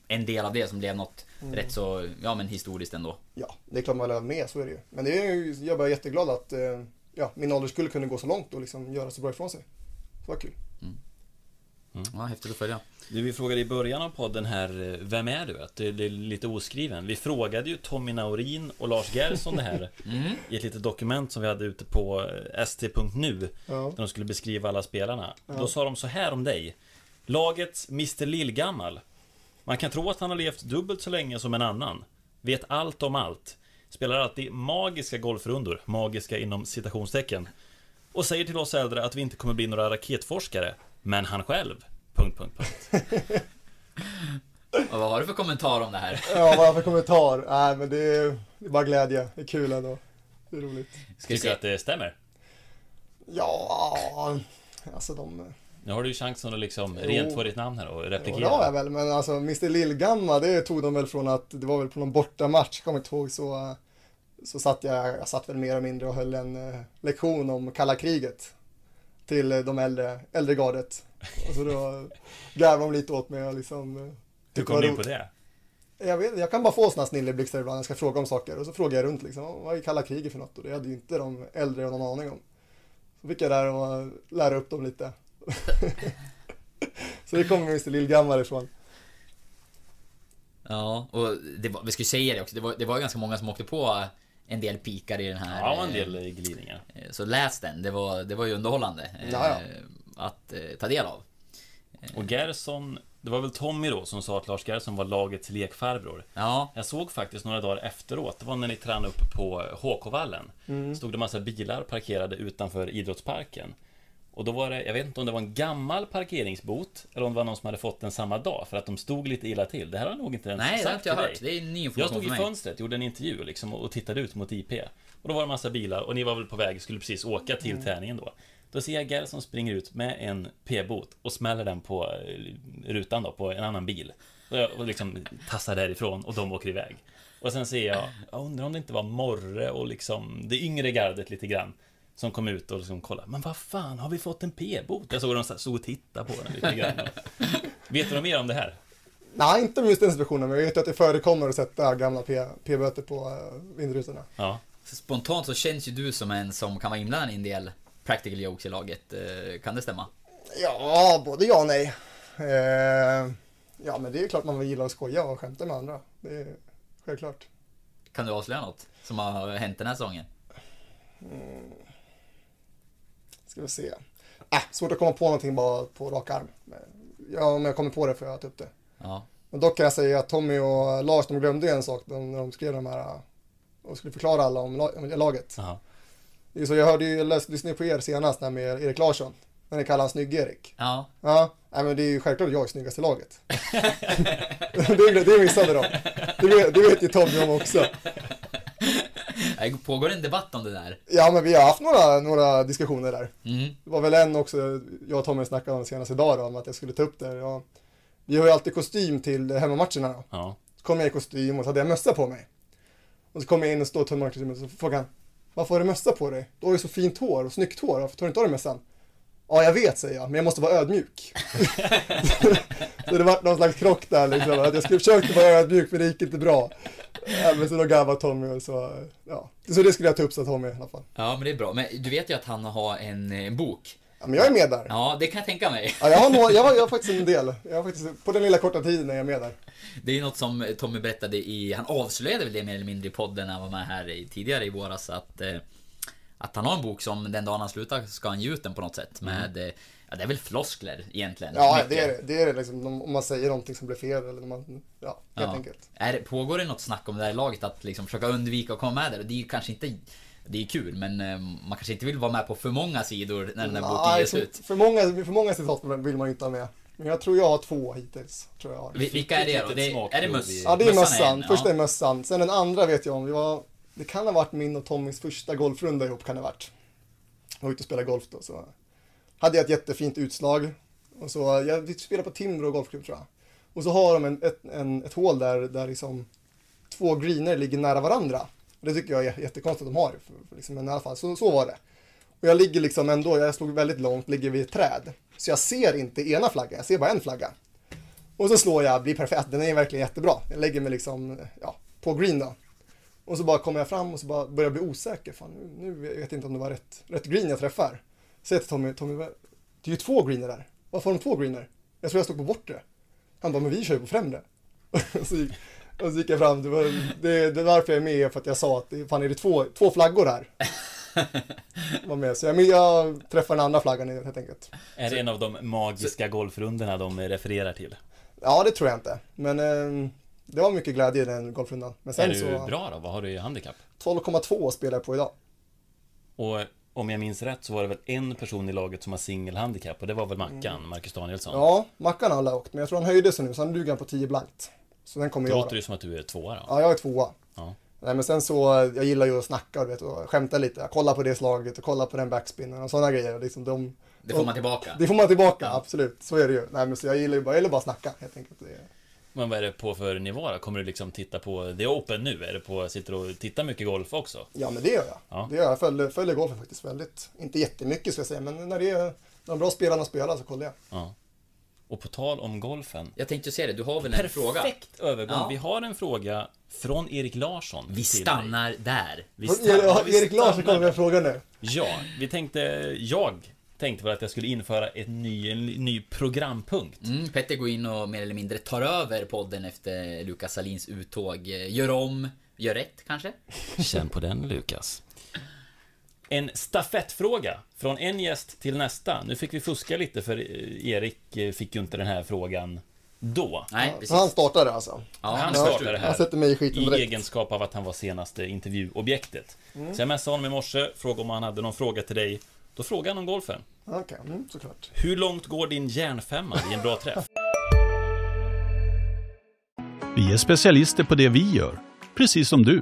en del av det som blev något rätt så historiskt ändå. Ja, det är klart man var med, så är det ju. Men jag var jätteglad att min ålder skulle kunna gå så långt och liksom göra så bra ifrån sig. Det var kul. Ja, häftigt att följa. Vi frågade i början av podden här, vem är du? Att det är lite oskriven. Vi frågade ju Tommy Naurin och Lars Gerson det här i ett litet dokument som vi hade ute på st.nu där de skulle beskriva alla spelarna. Ja. Då sa de så här om dig. Lagets Mr. Lillgammal. Man kan tro att han har levt dubbelt så länge som en annan. Vet allt om allt. Spelar alltid magiska golfrundor. Magiska inom citationstecken. Och säger till oss äldre att vi inte kommer bli några raketforskare. Men han själv. .. Vad har du för kommentar om det här? Ja, vad har för kommentar? Nej, men det är bara glädje. Det är kul ändå. Det är roligt. Tycker du att det stämmer? Ja, alltså de... Nu har du ju chansen att liksom rent få ditt namn här och replikera. Ja, jag väl. Men alltså Mr. Lillgamma, det tog de väl från att det var väl på någon bortamatch. Kommer inte ihåg så... Så satt jag satt väl mer och mindre och höll en lektion om kalla kriget. till de äldre gardet. Och så då garvade de lite åt mig och liksom... Du kom in på det? Jag vet, jag kan bara få såna snilleblixtar ibland när jag ska fråga om saker. Och så frågar jag runt liksom, vad är kalla kriget för något? Och det hade ju inte de äldre någon aning om. Så fick jag där och lära upp dem lite. Så det kom just till lillgammal ifrån. Ja, och det var, vi skulle säga det också, det var ganska många som åkte på en del pikar i den här. Ja, en del glidningar. Så läs den, det var ju underhållande att ta del av. Och Gerson, det var väl Tommy då som sa att Lars Gerson var lagets lekfarbror. Ja. Jag såg faktiskt några dagar efteråt, det var när ni tränade upp på HK-vallen. Stod det massa bilar parkerade utanför idrottsparken. Och då var det, jag vet inte om det var en gammal parkeringsbot eller om det var någon som hade fått den samma dag för att de stod lite illa till. Det här har nog inte ens sagt. Nej, det har inte jag hört. Det är ny information. Jag stod i fönstret, gjorde en intervju liksom, och tittade ut mot IP. Och då var det en massa bilar och ni var väl på väg, skulle precis åka till träningen då. Då ser jag Gär som springer ut med en p-bot och smäller den på rutan då, på en annan bil. Och liksom tassar därifrån och de åker iväg. Och sen ser jag undrar om det inte var Morre och liksom det yngre gardet lite grann. Som kom ut och liksom kollade, men vad fan, har vi fått en p-bot? Jag såg de så och tittade på den lite grann. Vet du mer om det här? Nej, inte om just inspektionen, men jag vet att det förekommer att sätta gamla p-böter på vindrutorna. Ja. Spontant så känns ju du som en som kan vara inblandad i en del practical jokes i laget. Kan det stämma? Ja, både ja och nej. Ja, men det är klart man vill gilla att skoja och skämta med andra. Det är självklart. Kan du avslöja något som har hänt den här säsongen? Ska vi se. Svårt att komma på någonting bara på rak arm. Ja, men jag kommer på det för jag har typ det. Ja. Men dock kan jag säga att Tommy och Lars, de glömde en sak när de skrev de här och skulle förklara alla om laget. Aha. Det är så jag hörde ju, lyssnade på er senast med Erik Larsson. När ni kallar han snygg Erik. Ja. Nej, men det är ju självklart jag är snyggast i laget. det missade de. Det vet ju Tommy om också. Pågår en debatt om det där? Ja, men vi har haft några diskussioner där. Det var väl en också, jag och Tommy snackade om senast idag då, om att jag skulle ta upp det. Vi har ju alltid kostym till hemmamatcherna då. Ja. Så kom jag i kostym och så hade jag mössa på mig. Och så kom jag in och stod och tömde kostymen och så frågade han, varför har du mössa på dig? Du har ju så fint hår och snyggt hår, varför tar du inte av dig mössan? Ja, jag vet, säger jag, men jag måste vara ödmjuk. Så det var någon slags krock där liksom, att jag skulle försöka vara ödmjuk, men det gick inte bra. Men så då garvade Tommy och så, ja. Så det skulle jag ta upp så Tommy i alla fall. Ja, men det är bra. Men du vet ju att han har en bok. Ja, men jag är med där. Ja, det kan jag tänka mig. Ja, jag har faktiskt en del. Jag har faktiskt, på den lilla korta tiden är jag med där. Det är något som Tommy berättade i, han avslöjade väl det mer eller mindre i podden när han var med här tidigare i våras, att han har en bok som den dagen han slutar ska han ge ut den på något sätt med, ja, det är väl floskler egentligen. Ja, det är liksom, om man säger någonting som blir fel eller om man, ja, helt enkelt. Pågår det något snack om det här laget att liksom försöka undvika att komma med där? Och det är ju kanske inte, det är kul, men man kanske inte vill vara med på för många sidor när den här boken ges ut. För många citat vill man inte ha med. Men jag tror jag har två hittills, tror jag. Vilka är det då? Är det mössan? Ja, det är mössan. Första är mössan. Sen den andra vet jag om, det kan ha varit min och Tommys första golfrunda ihop, kan det ha varit. Jag var ute och spelade golf då, så hade jag ett jättefint utslag. Och så, jag spelade på Timrå golfklubb tror jag. Och så har de ett hål där liksom två greener ligger nära varandra. Och det tycker jag är jättekonstigt att de har, för liksom, men i alla fall, så var det. Och jag ligger liksom ändå, jag slog väldigt långt, ligger vid ett träd. Så jag ser inte ena flaggan, jag ser bara en flagga. Och så slår jag, blir perfekt, den är verkligen jättebra. Jag lägger mig liksom, ja, på green då. Och så bara kommer jag fram och så bara börjar jag bli osäker. Fan, nu vet jag inte om det var rätt green jag träffar. Säger till Tommy, det är ju två greener där. Varför har de två greener? Jag tror jag stod på bortre. Han bara, men vi kör ju på främre. Och så gick jag fram. Det är därför jag är med, för att jag sa att fan, är det två flaggor här? Var med. Så jag träffar den andra flaggan helt enkelt. Är det en av de magiska golfrunderna de refererar till? Ja, det tror jag inte. Men... det var mycket glädje i den golfrundan. Men sen är du så bra då? Vad har du i handikapp? 12,2 spelar jag på idag. Och om jag minns rätt så var det väl en person i laget som har singelhandikapp. Och det var väl Mackan, Marcus Danielsson? Ja, Mackan har åkt. Men jag tror han höjde sig nu. Så han duger på 10 blankt. Så den kommer jag. Låter det som att du är tvåa då? Ja, jag är tvåa. Ja. Nej, men sen så, jag gillar ju att snacka, vet, och skämta lite. Jag kollar på det slaget och kollar på den backspinnen och sådana grejer. Liksom det får man tillbaka? Det får man tillbaka, absolut. Så är det ju. Nej, men så jag gillar ju bara att snacka helt enkelt. Men vad är det på för nivå då? Kommer du liksom titta på The Open nu? Är det på, sitter du och tittar mycket golf också? Ja, men det gör jag. Ja. Det gör jag. Följer golfen faktiskt väldigt. Inte jättemycket ska jag säga, men när det är de bra spelarna spelar så kollar jag. Ja. Och på tal om golfen. Jag tänkte se det, du har väl en fråga. Perfekt övergång. Ja. Vi har en fråga från Erik Larsson. Vi stannar där. Erik Larsson kommer med en fråga nu. Ja, jag tänkte väl att jag skulle införa en ny programpunkt. Petter går in och mer eller mindre tar över podden efter Lukas Salins uttåg. Gör om, gör rätt kanske. Känn på den, Lukas. En stafettfråga från en gäst till nästa. Nu fick vi fuska lite för Erik fick ju inte den här frågan då. Nej, precis. Han startade alltså. Ja, han startade det här. Han sätter mig i skiten direkt. I egenskap av att han var senaste intervjuobjektet. Så jag mässade honom i morse, frågade om han hade någon fråga till dig. Då frågade han om golfen. Okej, såklart. Hur långt går din järnfemma i en bra träff? Vi är specialister på det vi gör, precis som du.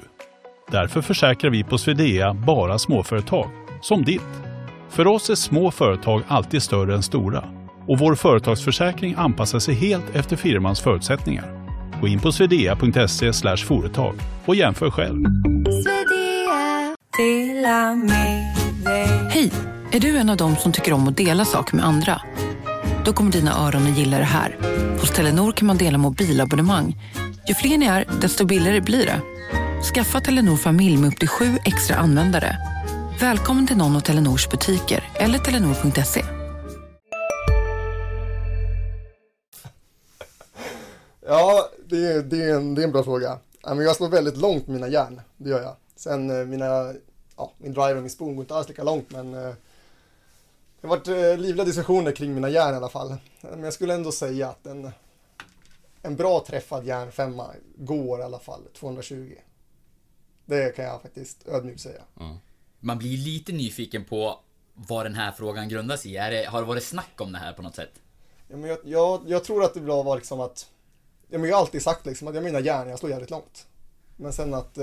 Därför försäkrar vi på Swedea bara småföretag, som ditt. För oss är små företag alltid större än stora. Och vår företagsförsäkring anpassar sig helt efter firmans förutsättningar. Gå in på swedea.se/företag och jämför själv. Swedea, dela med dig. Hej, är du en av dem som tycker om att dela saker med andra? Då kommer dina öron att gilla det här. Hos Telenor kan man dela mobilabonnemang. Ju fler ni är, desto billigare blir det. Skaffa Telenor familj med upp till 7 extra användare. Välkommen till någon av Telenors butiker eller telenor.se. Ja, det är en bra fråga. Jag slår väldigt långt mina järn, det gör jag. Sen min driver och min spoon går inte alls lika långt, men det har varit livliga diskussioner kring mina järn i alla fall. Men jag skulle ändå säga att en bra träffad järnfemma går i alla fall 220. Det kan jag faktiskt ödmjukt säga. Man blir lite nyfiken på vad den här frågan grundas i. Har det varit snack om det här på något sätt? Ja, men jag tror att det var liksom att... Jag har alltid sagt liksom att jag menar järn, jag slår jävligt långt. Men sen att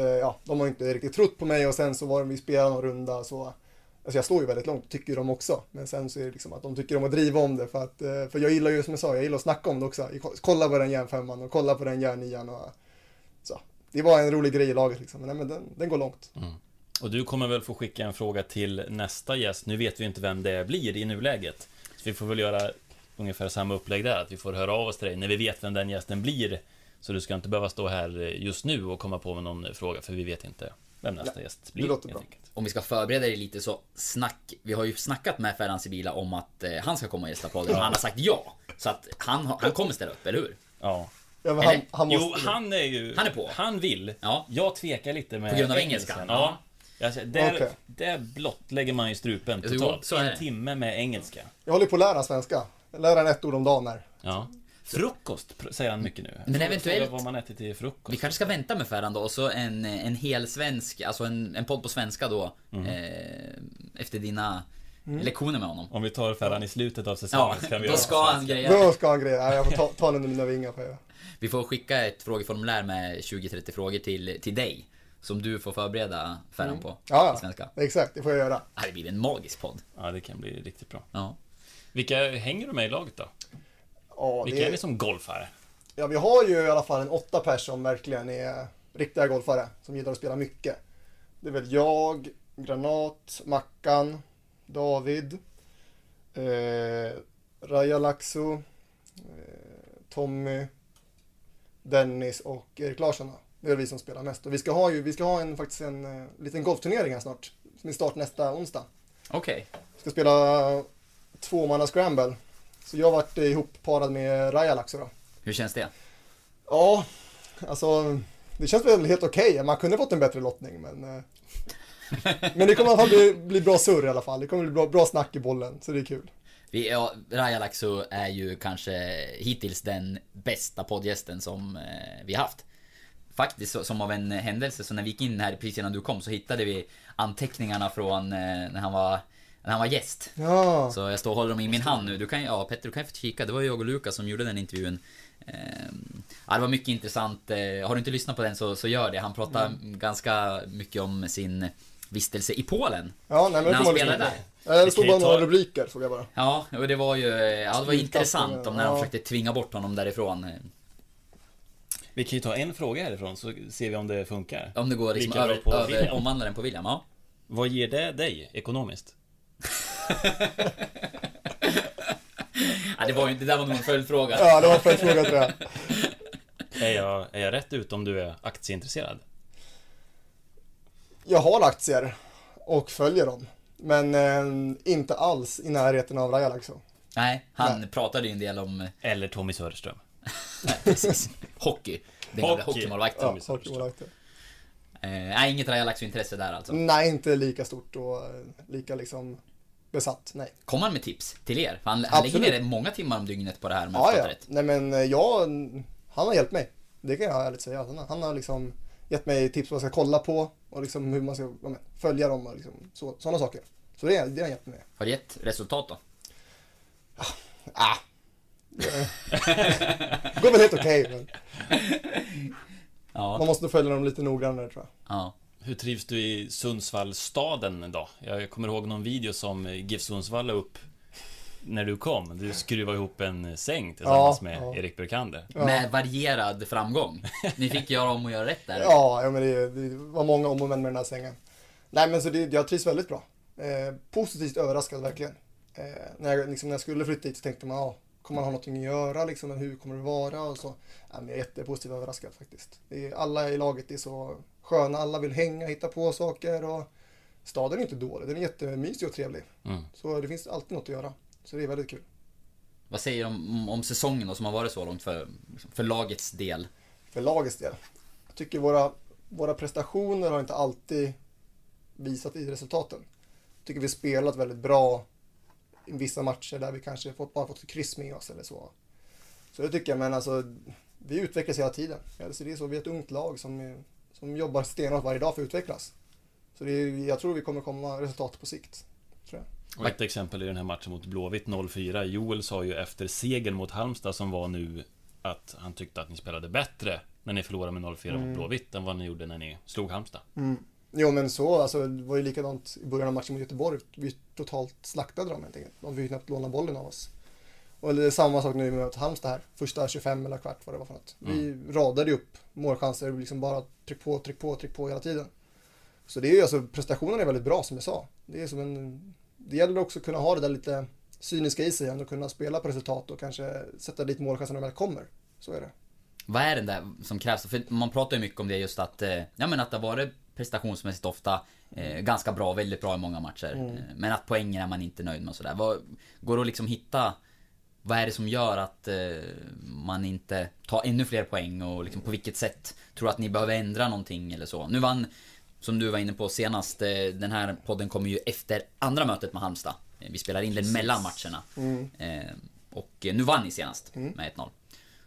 de har inte riktigt trott på mig och sen så var de ju spelade någon runda. Så, alltså jag slår ju väldigt långt, tycker de också. Men sen så är det liksom att de tycker om att driva om det. För jag gillar ju, som jag sa, jag gillar att snacka om det också. Kolla på den järnfemman och kolla på den järnian och så. Det var en rolig grej i laget liksom. Men den går långt. Och du kommer väl få skicka en fråga till nästa gäst. Nu vet vi inte vem det blir i nuläget. Så vi får väl göra ungefär samma upplägg där. Att vi får höra av oss till dig när vi vet vem den gästen blir. Så du ska inte behöva stå här just nu och komma på med någon fråga. För vi vet inte vem nästa gäst blir. Det låter bra. Om vi ska förbereda dig lite så vi har ju snackat med Ferdinand Sibila om att han ska komma och gästa podden. Han har sagt ja. Så att han kommer ställa upp, eller hur? Ja. Han är på. Han vill. Ja. Jag tvekar lite med på grund av engelskan. Ja. Där blottlägger man ju strupen totalt. En timme med engelska. Jag håller på att lära svenska. Lära en ett ord om dagen här. Ja. Frukost säger han mycket nu. Men eventuellt vad man äter till frukost. Vi kanske ska vänta med Ferdinand då och så en hel svensk, alltså en podd på svenska då efter dina lektioner med honom. Om vi tar Ferdinand i slutet av säsongen kan vi. Då ska han greja. Jag får ta den under mina vingar för jag. Vi får skicka ett frågeformulär med 20-30 frågor till dig som du får förbereda Ferdinand på i svenska. Exakt, det får jag göra. Det blir en magisk podd. Ja, det kan bli riktigt bra. Ja. Vilka hänger du med i laget då? Ja, vilka är vi som golfare? Ja, vi har ju i alla fall en 8 personer som verkligen är riktiga golfare. Som gillar att spela mycket. Det är väl jag, Granat, Mackan, David, Raja, Laxo, Tommy, Dennis och Erik Larsson. Det är vi som spelar mest. Och vi ska ha en liten golfturnering här snart. Som är start nästa onsdag. Okej. Vi ska spela 2-manna scramble. Så jag har varit ihopparad med Raja Laxo då. Hur känns det? Ja, alltså det känns väl helt okej. Man kunde fått en bättre lottning, men det kommer i alla fall bli bra surr i alla fall. Det kommer bli bra snack i bollen, så det är kul. Raja Laxo är ju kanske hittills den bästa poddgästen som vi har haft. Faktiskt som av en händelse, så när vi gick in här precis innan du kom så hittade vi anteckningarna från när han var gäst. Ja. Så jag står och håller dem i min hand nu. Petter, du kan ju få kika. Det var jag och Lukas som gjorde den intervjun. Det var mycket intressant. Har du inte lyssnat på den så gör det. Han pratar ganska mycket om sin vistelse i Polen. Ja, nej, men när han spelade där. Det stod bara några rubriker, såg jag bara. Ja, och det var ju det var intressant om när de försökte tvinga bort honom därifrån. Vi kan ju ta en fråga härifrån så ser vi om det funkar. Om det går liksom över, omvandla den på William, ja. Vad ger det dig ekonomiskt? Ja, det där var nog en följdfråga. Ja, det var en följdfråga, tror jag. Är jag rätt ut om du är aktieintresserad? Jag har aktier och följer dem. Men inte alls i närheten av Raja också. Nej, han pratade ju en del om... Eller Tommy Söderström. Nej, precis. Hockey. Den hockeymålvakt Tommy Söderström. Nej, inget Raja intresse där alltså. Nej, inte lika stort och lika liksom... besatt, nej. Kom han med tips till er? För han lägger ner många timmar om dygnet på det här med rätt. Nej, men han har hjälpt mig. Det kan jag ärligt säga. Han har liksom gett mig tips på vad man ska kolla på och liksom hur man ska följa dem och liksom, sådana saker. Så det har han hjälpt mig. Har det gett resultat då? Ja. Det går väl helt okej. Men... ja. Man måste följa dem lite noggrannare, tror jag. Ja. Hur trivs du i Sundsvallstaden då? Jag kommer ihåg någon video som GIF Sundsvall la upp när du kom. Du skruvade ihop en säng tillsammans med Erik Berkander. Ja. Med varierad framgång. Ni fick göra om och göra rätt där. Ja, men det var många om och men med den här sängen. Nej, men så jag trivs väldigt bra. Positivt överraskad verkligen. När jag skulle flytta hit så tänkte man, kommer man ha någonting att göra? Liksom, hur kommer det vara? Och så. Ja, men jag är jättepositivt överraskad faktiskt. Alla i laget är så... sköna, alla vill hänga, hitta på saker och staden är inte dålig, den är jättemysig och trevlig. Mm. Så det finns alltid något att göra, så det är väldigt kul. Vad säger du om säsongen då, som har varit så långt för lagets del? För lagets del? Jag tycker våra prestationer har inte alltid visat i resultaten. Jag tycker vi har spelat väldigt bra i vissa matcher där vi kanske bara fått kryss med oss eller så. Så det tycker jag, men alltså vi utvecklas hela tiden. Alltså, det är så, vi är ett ungt lag som jobbar stenhårt varje dag för att utvecklas. Så jag tror vi kommer komma resultat på sikt, tror jag. Och ett exempel är den här matchen mot Blåvitt 0-4. Joel sa ju efter segern mot Halmstad som var nu att han tyckte att ni spelade bättre när ni förlorade med 0-4 mot Blåvitt än vad ni gjorde när ni slog Halmstad. Mm. Jo, men så det var ju likadant i början av matchen mot Göteborg. Vi totalt slaktade dem helt enkelt. De fick knappt låna bollen av oss. Och det är samma sak när vi möter Halmstad här. Första 25 eller kvart var det för något. Vi radade upp målchanser och liksom bara tryck på hela tiden. Så det är ju prestationen är väldigt bra som jag sa. Det är som det gäller också att kunna ha det där lite cyniska i sig och kunna spela på resultat och kanske sätta dit målchanser när de väl kommer. Så är det. Vad är det där som krävs? För man pratar ju mycket om det just att att det har varit prestationsmässigt ofta ganska bra, väldigt bra i många matcher. Men att poängen är man inte nöjd med och sådär. Går det att liksom hitta... Vad är det som gör att man inte tar ännu fler poäng och liksom på vilket sätt tror att ni behöver ändra någonting eller så? Nu vann, som du var inne på senast, den här podden kommer ju efter andra mötet med Halmstad. Vi spelar in den mellan matcherna. Och nu vann ni senast med 1-0.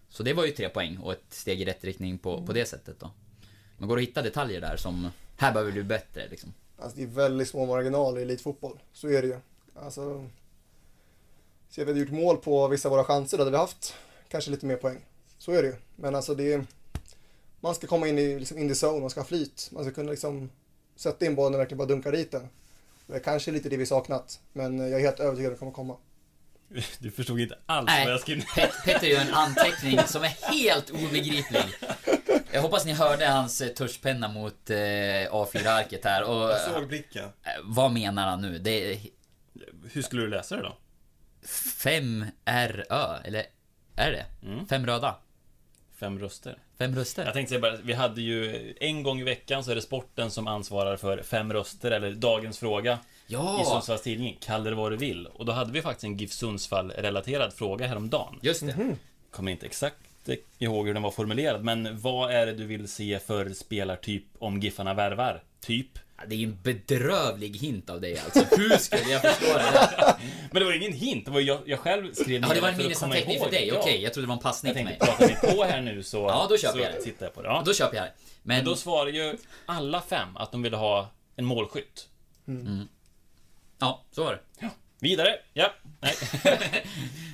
Så det var ju 3 poäng och ett steg i rätt riktning på det sättet då. Men går det att hitta detaljer där som, här behöver du bättre liksom? Alltså det är väldigt små marginaler i elitfotboll, så är det ju. Så vi har gjort mål på vissa av våra chanser där vi har haft kanske lite mer poäng. Så är det ju. Men man ska komma in i in the zone, man ska ha flyt. Man ska kunna sätta in bollen och verkligen bara dunka dit den. Det är kanske lite det vi saknat, men jag är helt övertygad om det kommer komma. Du förstod inte alls vad jag skrev. Petter gör en anteckning som är helt obegriplig. Jag hoppas ni hörde hans tuschpenna mot A4-arket här. Och, jag såg blicken. Vad menar han nu? Hur skulle du läsa det då? 5 RÖ, eller är det? 5 röda. 5 röster. 5 röster. Jag tänkte säga bara, vi hade ju en gång i veckan så är det sporten som ansvarar för 5 röster eller dagens fråga i Sundsvalls tidning. Kalla det vad du vill. Och då hade vi faktiskt en GIF Sundsvall-relaterad fråga häromdagen. Just det. Kommer inte exakt ihåg hur den var formulerad, men vad är det du vill se för spelartyp om Giffarna värvar? Typ. Det är ju en bedrövlig hint av dig alltså. Hur skulle jag förstå det här? Men det var ingen hint, det var jag själv skrev. Ja, det var en minnesanteckning för dig, okej, jag trodde det var en passning till mig. Jag tänkte, pratar vi på här nu så, ja, då köper så jag det. Tittar jag på det. Ja. Då köper jag det. Men då svarar ju alla 5 att de ville ha en målskytt. Ja, så var det. Ja. Vidare, ja. Nej.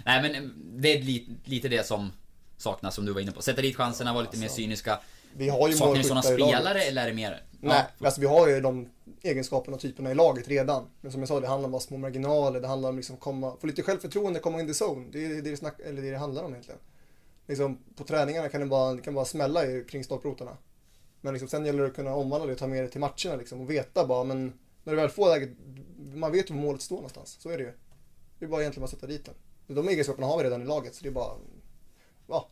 Nej, men det är lite det som saknas som du var inne på. Sätta dit chanserna, vara lite mer cyniska. Vi har ju sådana spelare eller är det mer? Nej, vi har ju de egenskaperna och typerna i laget redan. Men som jag sa, det handlar om bara små marginaler. Det handlar om få lite självförtroende, komma in i zone. Det är det handlar om egentligen. liksom, på träningarna kan det kan bara smälla kring stolprotarna. Men liksom, sen gäller det att kunna omvandla det och ta med det till matcherna liksom, och veta bara, men när du väl får läget, man vet var målet står någonstans. Så är det ju. Det är bara egentligen att sätta dit den. De egenskaperna har vi redan i laget, så det är bara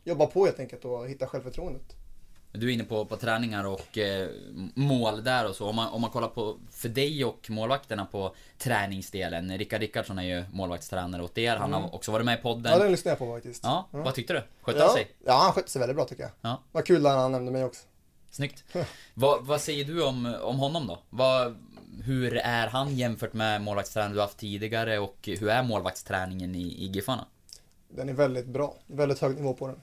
jobba på helt enkelt och hitta självförtroendet. Du är inne på träningar och mål där och så. Om man kollar på för dig och målvakterna på träningsdelen. Rickard Rickardsson är ju målvaktstränare åt er. Han har också varit med i podden. Ja, den lyssnade jag på faktiskt. Ja, ja. Vad tyckte du? Skötte han sig? Ja, han skötte sig väldigt bra tycker jag. Ja. Vad kul att han nämnde mig också. Snyggt. Vad säger du om honom då? Hur är han jämfört med målvaktsträningen du haft tidigare och hur är målvaktsträningen i Giffarna? Den är väldigt bra. Väldigt hög nivå på den.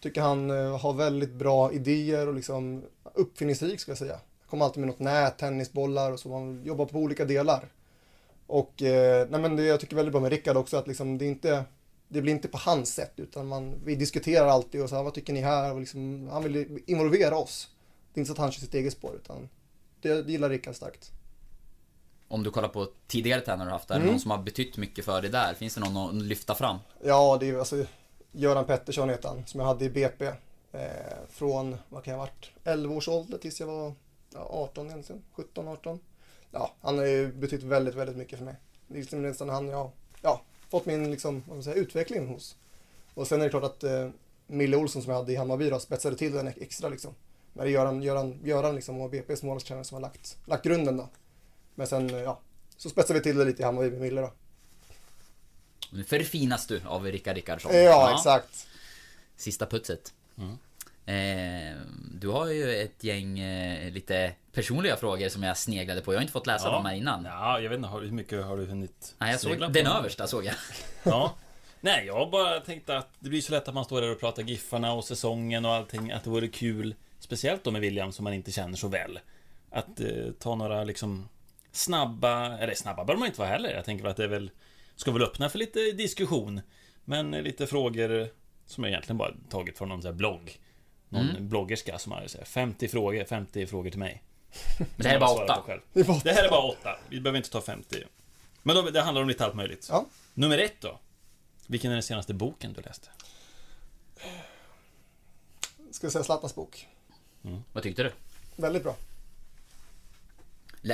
Tycker han har väldigt bra idéer och liksom uppfinningsrik ska jag säga. Kommer alltid med något nät, tennisbollar och så. Man jobbar på olika delar. Och jag tycker väldigt bra med Rickard också att liksom det blir inte på hans sätt utan vi diskuterar alltid och så här, vad tycker ni här? Och liksom, han vill involvera oss. Det är inte så att han kör sitt eget spår utan det gillar Rickard starkt. Om du kollar på tidigare tränare du haft där, någon som har betytt mycket för dig där? Finns det någon att lyfta fram? Ja, det är Göran Pettersson heter han, som jag hade i BP från, vad kan jag ha varit, 11 års ålder tills jag var 18 egentligen, 17-18. Ja, han har ju betytt väldigt, väldigt mycket för mig. Det är liksom nästan han jag har fått min liksom, vad man säger, utveckling hos. Och sen är det klart att Mille Olsson som jag hade i Hammarby då, spetsade till den extra liksom. Men det är Göran liksom, och BPs målvaktstränare som har lagt grunden då. Men sen, så spetsar vi till det lite i Hammarby med Mille då. Nu förfinas du av Rickard Rickardsson. Ja, exakt. Sista putset. Du har ju ett gäng lite personliga frågor som jag sneglade på. Jag har inte fått läsa dem här innan. Ja, jag vet inte hur mycket har du hunnit. Nej, jag såg den översta såg jag. Ja. Nej, jag bara tänkte att det blir så lätt att man står där och pratar Giffarna och säsongen och allting, att det vore kul, speciellt då med William som man inte känner så väl, att ta några liksom snabba bör man inte vara heller. Jag tänker att det är väl ska väl öppna för lite diskussion. Men lite frågor som jag egentligen bara tagit från någon så här blogg. Någon bloggerska som har 50 frågor till mig. Men det här är bara 8. Det här är bara 8. Vi behöver inte ta 50. Men det handlar om lite allt möjligt. Ja. Nummer 1 då. Vilken är den senaste boken du läste? Ska jag säga Zlatans bok. Vad tyckte du? Väldigt bra.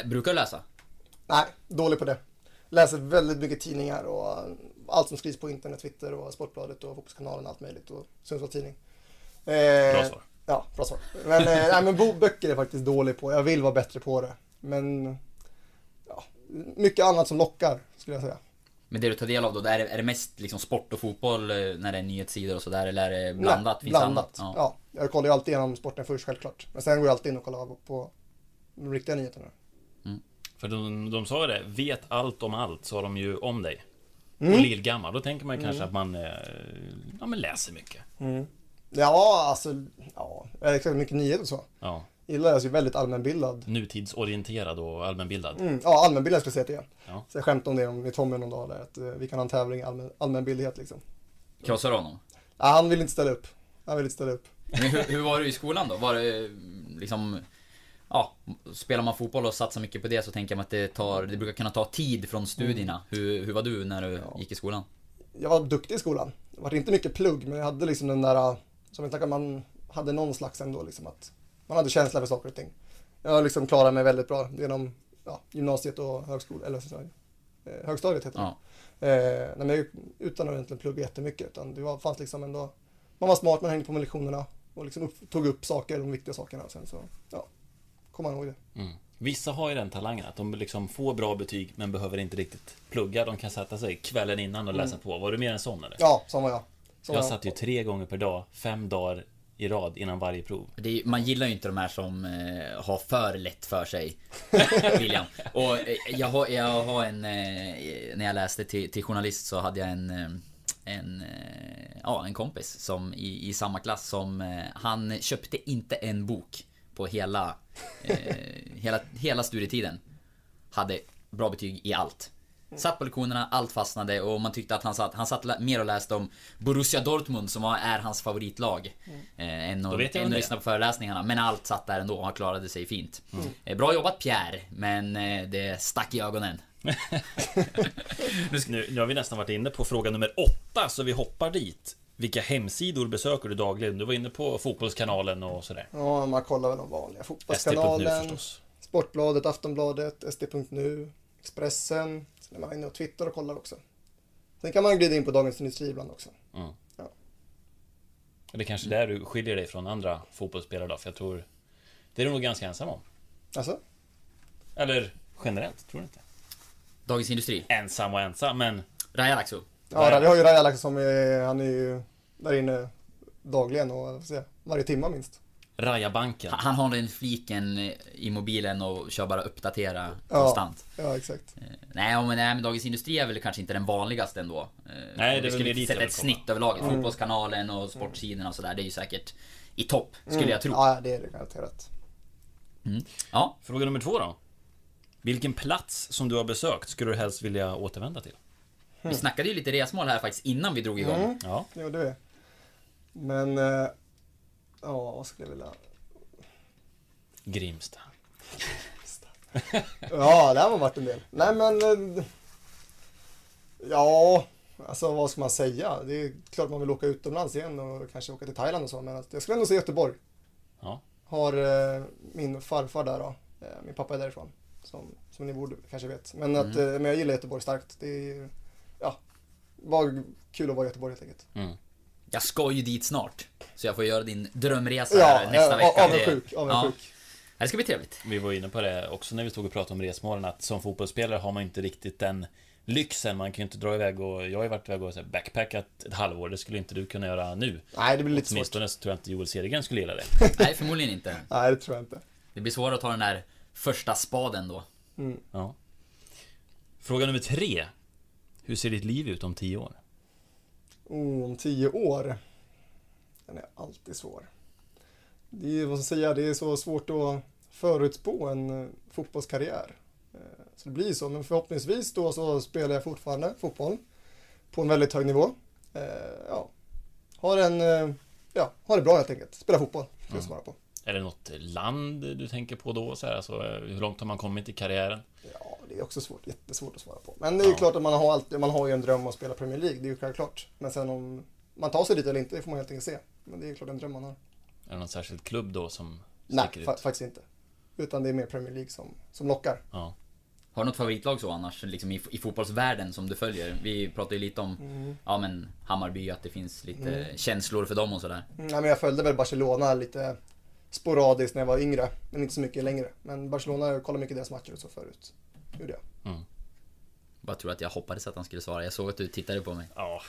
Brukar du läsa? Nej, dålig på det. Läser väldigt mycket tidningar och allt som skrivs på internet, Twitter och Sportbladet och Fotbollskanalen och allt möjligt och Sundsvall tidning. Bra svar. Ja, bra svar. Men, men böcker är faktiskt dålig på. Jag vill vara bättre på det. Men mycket annat som lockar skulle jag säga. Men det du tar del av då, är det mest liksom sport och fotboll när det är nyhetssidor och sådär? Eller är det blandat? Nej, blandat. Ja, jag kollar ju alltid igenom sporten först självklart. Men sen går jag alltid in och kollar på de riktiga nyheterna. För de sa det, vet allt om allt, sa de ju om dig. Och lillgammal, då tänker man kanske att man läser mycket. Ja, alltså, exakt mycket nyheter och så. Ja. Gillar jag, alltså, väldigt allmänbildad. Nutidsorienterad och allmänbildad. Ja, allmänbildad ska jag säga till er. Ja. Så jag skämtar om det med Tommy någon dag, där, att vi kan ha en tävling i allmänbildhet liksom. Krossar du honom? Ja, han vill inte ställa upp. Men hur var du i skolan då? Var det liksom... Ja, spelar man fotboll och satsar mycket på det så tänker man att det brukar kunna ta tid från studierna. Hur var du när du gick i skolan? Jag var duktig i skolan. Det var inte mycket plugg, men jag hade liksom den där som jag snackade, man hade någon slags ändå liksom, att man hade känsla för saker och ting. Jag liksom klarade mig väldigt bra genom gymnasiet och högstadiet heter det. Utan att egentligen plugga jättemycket, utan fanns liksom ändå, man var smart, man hängde på med lektionerna och liksom tog upp saker, de viktiga sakerna, och sen så kommer man ihåg det. Vissa har ju den talangen att de liksom får bra betyg men behöver inte riktigt plugga. De kan sätta sig kvällen innan och läsa på. Var du mer en sån eller? Ja, sån var jag. Jag satt ju 3 gånger per dag, 5 dagar i rad innan varje prov. Man gillar ju inte de här som har för lätt för sig, William. Och jag har en... när jag läste till journalist så hade jag en kompis som i samma klass som... han köpte inte en bok på hela studietiden. Hade bra betyg i allt. Satt på lektionerna, allt fastnade, och man tyckte att han satt mer och läste om Borussia Dortmund som är hans favoritlag än att lyssna på föreläsningarna, men allt satt där ändå och han klarade sig fint. Bra jobbat Pierre, men det stack i ögonen. Nu har vi nästan varit inne på fråga nummer 8, så vi hoppar dit. Vilka hemsidor besöker du dagligen? Du var inne på Fotbollskanalen och sådär. Ja, man kollar väl de vanliga. Fotbollskanalen, Sportbladet, Aftonbladet, SD.nu, Expressen. Sen är man inne på Twitter och kollar också. Sen kan man glida in på Dagens Industri ibland också. Mm. Ja. Det är kanske där du skiljer dig från andra fotbollsspelare då, för jag tror det är du nog ganska ensam om. Alltså? Eller generellt, tror du inte? Dagens Industri? Ensam och ensam, men... Raja Laxo. Ja, det har ju Raja Laxo som är, han är ju där inne dagligen och varje timma minst. Raja-banken. Han har den fliken i mobilen och kör bara uppdatera konstant. Ja, exakt. Nej, men Dagens Industri är väl kanske inte den vanligaste ändå. Nej, det skulle vi sätta ett snitt över laget. Mm. Fotbollskanalen och sportsidorna och sådär, det är ju säkert i topp, skulle jag tro. Ja, det är det garanterat. Mm. Ja. Fråga nummer 2 då. Vilken plats som du har besökt skulle du helst vilja återvända till? Vi snackade ju lite resmål här faktiskt innan vi drog igång. Ja, det gjorde vi. Men ja, vad skulle jag vilja? Grimstad. Ja, det har varit en del. Nej, men ja, alltså vad ska man säga? Det är klart man vill åka utomlands igen och kanske åka till Thailand och så, men jag skulle ändå säga Göteborg. Ja. Har min farfar där då. Min pappa är därifrån. Som ni borde kanske vet. Men jag gillar Göteborg starkt. Det är, ja, var kul att vara i Göteborg helt enkelt. Mm. Jag ska ju dit snart, så jag får göra din drömresa nästa vecka. Avundsjuk. Det ska bli trevligt. Vi var inne på det också när vi stod och pratade om resmålen, att som fotbollsspelare har man inte riktigt den lyxen. Man kan ju inte dra iväg, och jag har ju varit iväg och backpackat ett halvår. Det skulle inte du kunna göra nu. Nej, det blir lite svårt. Åtminstone tror jag inte Joel Seriggren skulle gilla det. Nej, förmodligen inte. Nej, det tror jag inte. Det blir svårt att ta den där första spaden då. Mm. Ja. Fråga nummer 3. Hur ser ditt liv ut om 10 år? Om 10 år? Den är alltid svår. Det är, vad ska jag säga, det är så svårt att förutspå en fotbollskarriär. Så det blir så. Men förhoppningsvis då så spelar jag fortfarande fotboll på en väldigt hög nivå. Ja. Har det bra helt enkelt. Spela fotboll, ska jag svara på. Är det något land du tänker på då? Så här, alltså, hur långt har man kommit i karriären? Ja, det är också svårt, jättesvårt att svara på. Men det är ju klart att man har ju en dröm att spela Premier League, det är ju självklart. Men sen om man tar sig dit eller inte, det får man helt enkelt se. Men det är ju klart en dröm man har. Är det någon särskild klubb då som sticker ut? Nej, faktiskt inte. Utan det är mer Premier League som lockar. Ja. Har du något favoritlag så annars, liksom i fotbollsvärlden som du följer? Vi pratar ju lite om Hammarby, att det finns lite känslor för dem och sådär. Nej, men jag följde väl Barcelona lite... sporadiskt när jag var yngre, men inte så mycket längre. Men Barcelona, jag kollade mycket deras matcher och så förut. Gjorde jag. Mm. Bara tror att jag hoppades att han skulle svara. Jag såg att du tittade på mig. Ja,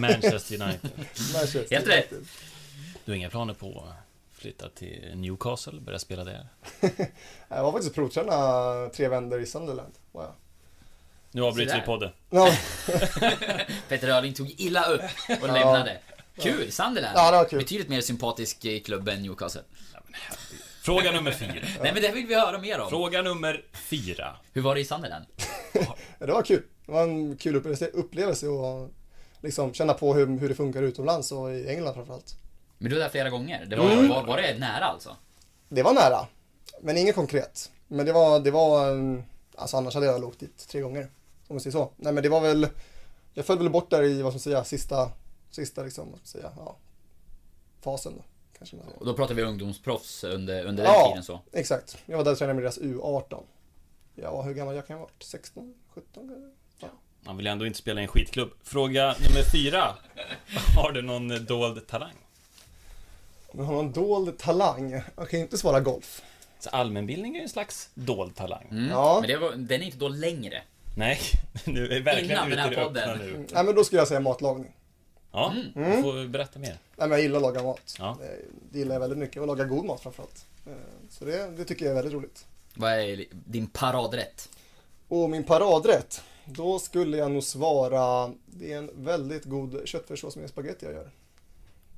Manchester United. Helt rätt. Du har inga planer på att flytta till Newcastle och börja spela där? Jag var faktiskt provtränare 3 vändor i Sunderland. Wow. Nu avbryter vi podden. Peter Örling tog illa upp och lämnade. Kul, Sunderland. Ja, det var kul. Betydligt mer sympatisk klubb än Newcastle. Ja, men fråga nummer 4. Nej, men det vill vi höra mer om. Fråga nummer 4. Hur var det i Sunderland? Det var kul. Det var en kul upplevelse att liksom känna på hur det funkar utomlands och i England framförallt. Men du var där flera gånger. Var det nära alltså? Det var nära, men inget konkret. Men det var alltså, annars hade jag åkt dit 3 gånger om man säger så. Nej, men det var väl, jag föll väl bort där i vad som säger sista liksom, vad ska jag säga, fasen då, kanske man säger. Och då pratar vi ungdomsproffs under den tiden så. Ja, exakt. Jag var där och tränade med deras U18. Ja, hur gammal jag kan ha varit? 16, 17 eller? Ja. Man vill ändå inte spela i en skitklubb. Fråga nummer 4. Har du någon dold talang? Om jag har någon dold talang? Jag kan inte svara golf. Så allmänbildning är en slags dold talang. Mm. Ja. Men den är inte då längre. Nej, nu är verkligen innan den här podden. Nu. Nej, men då skulle jag säga matlagning. Ja, du får berätta mer. Nej, men jag gillar att laga mat. Ja. Det gillar jag väldigt mycket, och laga god mat framförallt. Så det tycker jag är väldigt roligt. Vad är din paradrätt? Och min paradrätt, då skulle jag nog svara, det är en väldigt god köttfärssås med spagetti jag gör.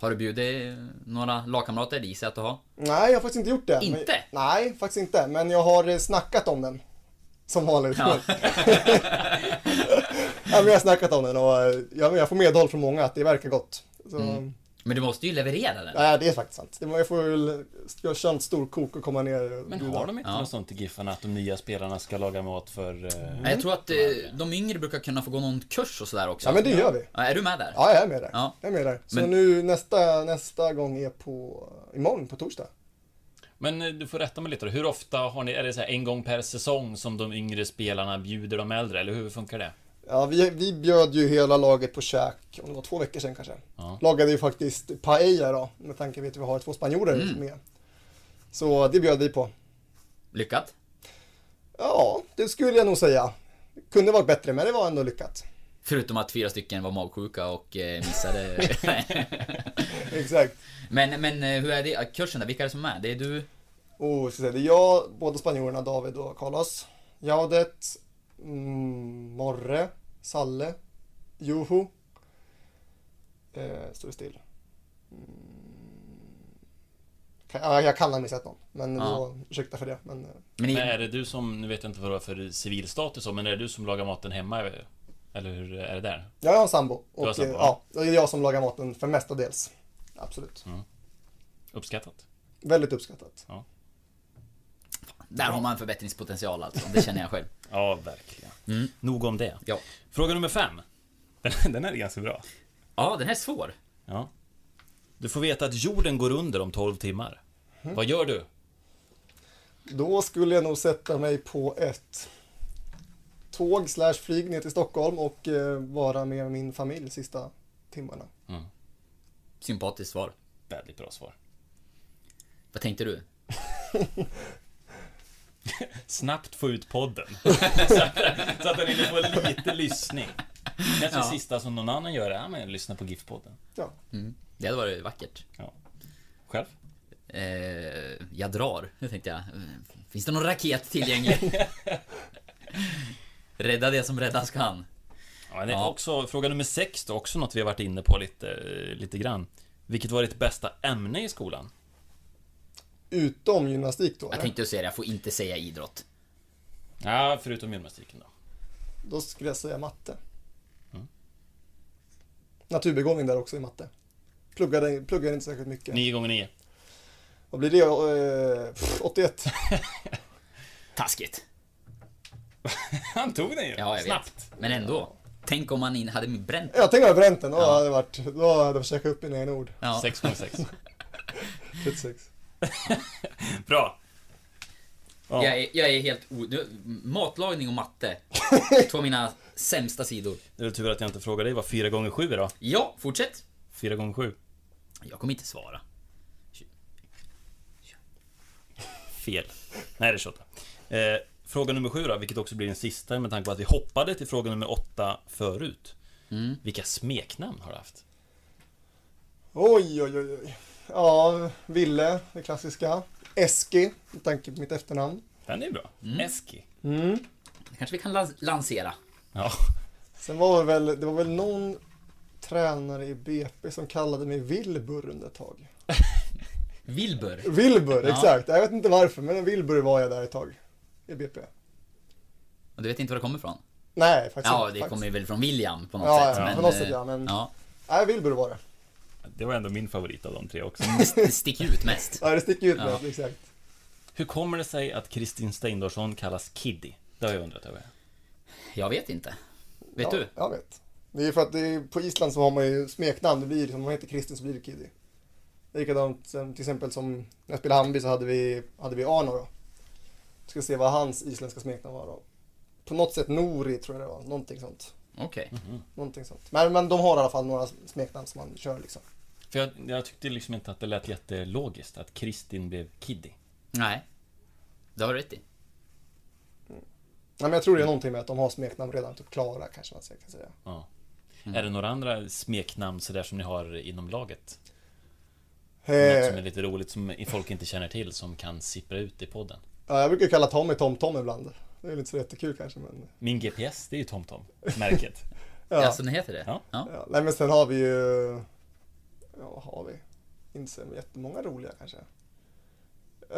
Har du bjudit några lagkamrater i sig att ha? Nej, jag har faktiskt inte gjort det. Inte? Men, nej, faktiskt inte, men jag har snackat om den. Som vanligt. Ja. Ja, men jag har snackat om den och jag får medhåll från många att det verkar gott. Så Men du måste ju leverera den. Nej, det är faktiskt sant. Jag får väl, jag har känt stor kok och komma ner. Men har de inte något sånt till Giffarna att de nya spelarna ska laga mat för... Nej, jag tror att de yngre brukar kunna få gå någon kurs och sådär också. Ja, men det gör vi. Ja, är du med där? Ja, jag är med där. Ja. Jag är med där. Så men... nu nästa gång är på imorgon, på torsdag. Men du får rätta mig lite. Hur ofta har ni, är det så här en gång per säsong som de yngre spelarna bjuder de äldre? Eller hur funkar det? Ja, vi bjöd ju hela laget på käk, om det var 2 veckor sedan kanske. Ja. Lagade ju faktiskt paella då, med tanke på att vi har 2 spanjorer med. Så det bjöd vi på. Lyckat? Ja, det skulle jag nog säga. Det kunde varit bättre, men det var ändå lyckat. Förutom att 4 stycken var magsjuka och missade... Exakt. Men hur är det? Kursen där, vilka är det som är? Det är du? Det är jag, båda spanjorerna, David och Carlos. Jaudet... Morre, Salle, Joho, står det still. Jag kan aldrig sett någon, men ursäkta för det. Men är det du som, nu vet jag inte vad det var för civilstatus, men är det du som lagar maten hemma? Eller hur är det där? Jag har en sambo, och ja, det är jag som lagar maten för mestadels. Absolut. Mm. Uppskattat. Väldigt uppskattat. Ja. Där har man förbättringspotential alltså, det känner jag själv. Ja, verkligen. Nog om det. Ja. Fråga nummer 5. Den är ganska bra. Ja, den här är svår. Ja. Du får veta att jorden går under om 12 timmar. Vad gör du? Då skulle jag nog sätta mig på ett tåg / flyg ner till Stockholm och vara med min familj sista timmarna. Mm. Sympatiskt svar. Väldigt bra svar. Vad tänkte du? Snabbt få ut podden så att den inte får lite lyssning. Kanske sista som någon annan gör är att lyssna på GIF-podden. Ja. Det hade varit vackert. Ja. Själv? Jag drar, tänkte jag. Finns det någon raket tillgänglig? Rädda det som räddas kan. Ja, det är också fråga nummer 6 då, också något vi har varit inne på lite grann. Vilket var ditt bästa ämne i skolan? Utom gymnastik då? Jag tänkte säga det, jag får inte säga idrott. Ja, förutom gymnastiken då. Då skulle jag säga matte. Naturbegåvning där också i matte. Pluggade inte särskilt mycket. 9 gånger 9. Vad blir det? 81. Taskigt. Han tog den ju. Ja, jag snabbt. Vet. Men ändå. Tänk om man hade bränt den. Jag tänkte om jag bränt den. Då hade jag försökt upp mina egna ord. 6,6. 76. Bra. Ja. Jag är helt matlagning och matte. 2 av mina sämsta sidor. Det är tur att jag inte frågar dig vad 4 gånger 7 är då. Ja, fortsätt. 4 gånger 7. Jag kommer inte svara. Fel. Nej, det är 28. Fråga nummer 7 då, vilket också blir den sista med tanke på att vi hoppade till fråga nummer 8 förut. Vilka smeknamn har du haft? Oj. Ja, Ville, det klassiska. Eski, med tanke på mitt efternamn. Den är bra, Eski. Det kanske vi kan lansera. Ja. Sen var det var väl någon tränare i BP som kallade mig Wilbur under ett tag. Wilbur, exakt. Jag vet inte varför, men Wilbur var jag där ett tag i BP. Och du vet inte var det kommer ifrån? Nej, faktiskt inte. Ja, det kommer väl från William på något sätt. Men, på något sätt, nej, Wilbur var det. Det var ändå min favorit av de 3 också. Det sticker ut mest. Ja, det sticker ut mest, exakt. Hur kommer det sig att Kristin Steindorsson kallas Kiddy? Det har jag undrat över. Jag vet inte. Vet du? Jag vet. Det är för att på Island så har man ju smeknamn. Det blir, om man heter Kristin så blir det Kiddy. Likadant till exempel som när jag spelade handboll så hade vi Arno då. Jag ska se vad hans isländska smeknamn var då. På något sätt Nori tror jag det var. Någonting sånt. Okej. Någonting sånt. Men de har i alla fall några smeknamn som man kör liksom. För jag tyckte liksom inte att det lät jättelogiskt att Kristin blev Kiddy. Nej, det har du rätt i. Nej, men jag tror det är någonting med att de har smeknamn redan, typ Klara kanske man kan säga. Ja. Är det några andra smeknamn så där som ni har inom laget? Något som är lite roligt som folk inte känner till som kan sippra ut i podden. Ja, jag brukar kalla Tommy Tom ibland. Det är inte så jättekul kanske, men... Min GPS, det är ju Tom-Tom-märket. Ja, så den heter det. Ja. Nej, men sen har vi ju... Ja, har vi? Inte så jättemånga roliga kanske.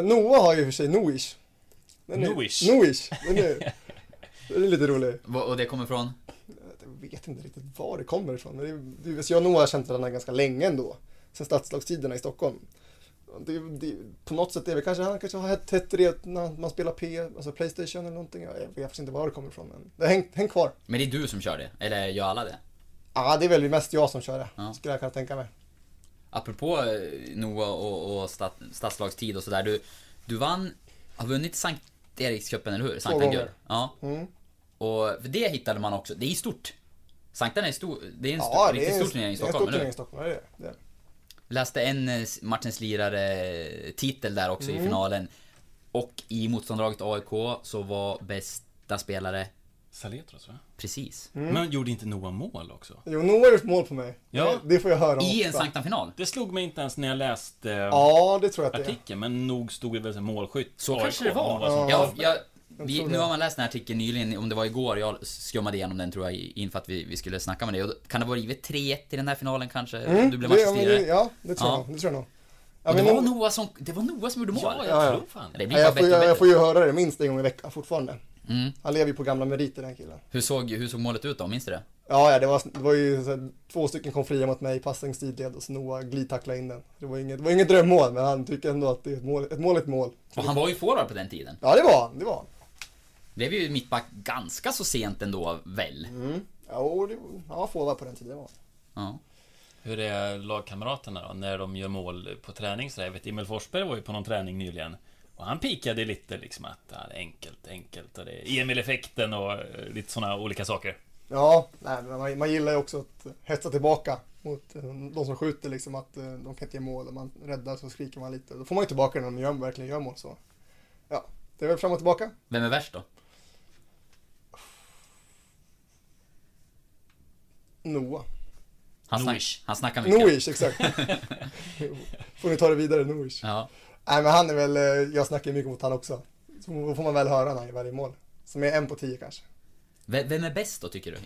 Noah har ju för sig Noish. Noish. Den är lite rolig. Och det kommer från? Jag vet inte riktigt var det kommer ifrån. Men jag och Noah har känt varandra ganska länge ändå. sen stadslagstiderna i Stockholm. Det, på något sätt är det kanske, han kanske har hett det när man spelar alltså PlayStation eller någonting. Jag vet inte var det kommer ifrån, men det häng kvar. Men det är du som kör det, eller gör alla det? Ja, det är väl mest jag som kör det, skulle jag kunna tänka mig. Apropå Noah och stadslagstid och sådär, du har vunnit Sankt Erikscupen, eller hur? Sankt Angör. Ja. Mm. Och för det hittade man också. Det är stort. Sanktan är stor. Det är en riktigt stor turnering i Stockholm, eller hur? Det. Läste en matchens lirare titel där också i finalen. Och i motståndarlaget AIK så var bästa spelare Saletros, va? Precis. Men gjorde inte Noah mål också? Jo, Noah gjorde mål på mig. Ja. Det får jag höra om. I en Sanktan-final. Det slog mig inte ens när jag läste det tror jag artikeln, men nog stod det väl som målskytt. Så AIK, kanske det var. Nu har man läst den här artikeln nyligen, om det var igår, jag skummade igenom den tror jag inför att vi skulle snacka med det. Och kan det vara givet 3-1 i den här finalen kanske? Du blev matchstirare. Ja, det tror jag nog. Det tror jag nog. Det var Noah som gjorde mål. Jag tror fan. Det blir jag får ju höra det minst en gång i veckan fortfarande. Han lever ju på gamla meriter, den killen. Hur såg målet ut då, minns du det? Ja, det var ju såhär, 2 stycken kom fria mot mig i passningstidled och så Noah glidtacklade in den. Det var inget drömmål, men han tycker ändå att det är ett mål. Och han var ju forward på den tiden. Ja, det var. Det blev ju mittback ganska så sent ändå, väl? Forward på den tiden var. Ja. Hur är lagkamraterna då, när de gör mål på träning? Så jag vet, Emil Forsberg var ju på någon träning nyligen. Och han pikade lite liksom att det är enkelt och det är Emil-effekten och lite sådana olika saker. Ja, nej, man gillar ju också att hetsa tillbaka mot de som skjuter liksom, att de kan inte ge mål och man räddar så skriker man lite. Då får man ju tillbaka när de verkligen gör mål så. Ja, det är väl fram och tillbaka. Vem är värst då? Noah. Han snackar mycket. Noish, exakt. Får ni ta det vidare, Noish. Ja. Nej, men han är väl, jag snackar mycket mot han också. Så får man väl höra han i varje mål. Som är 1 på 10 kanske. Vem är bäst då, tycker du?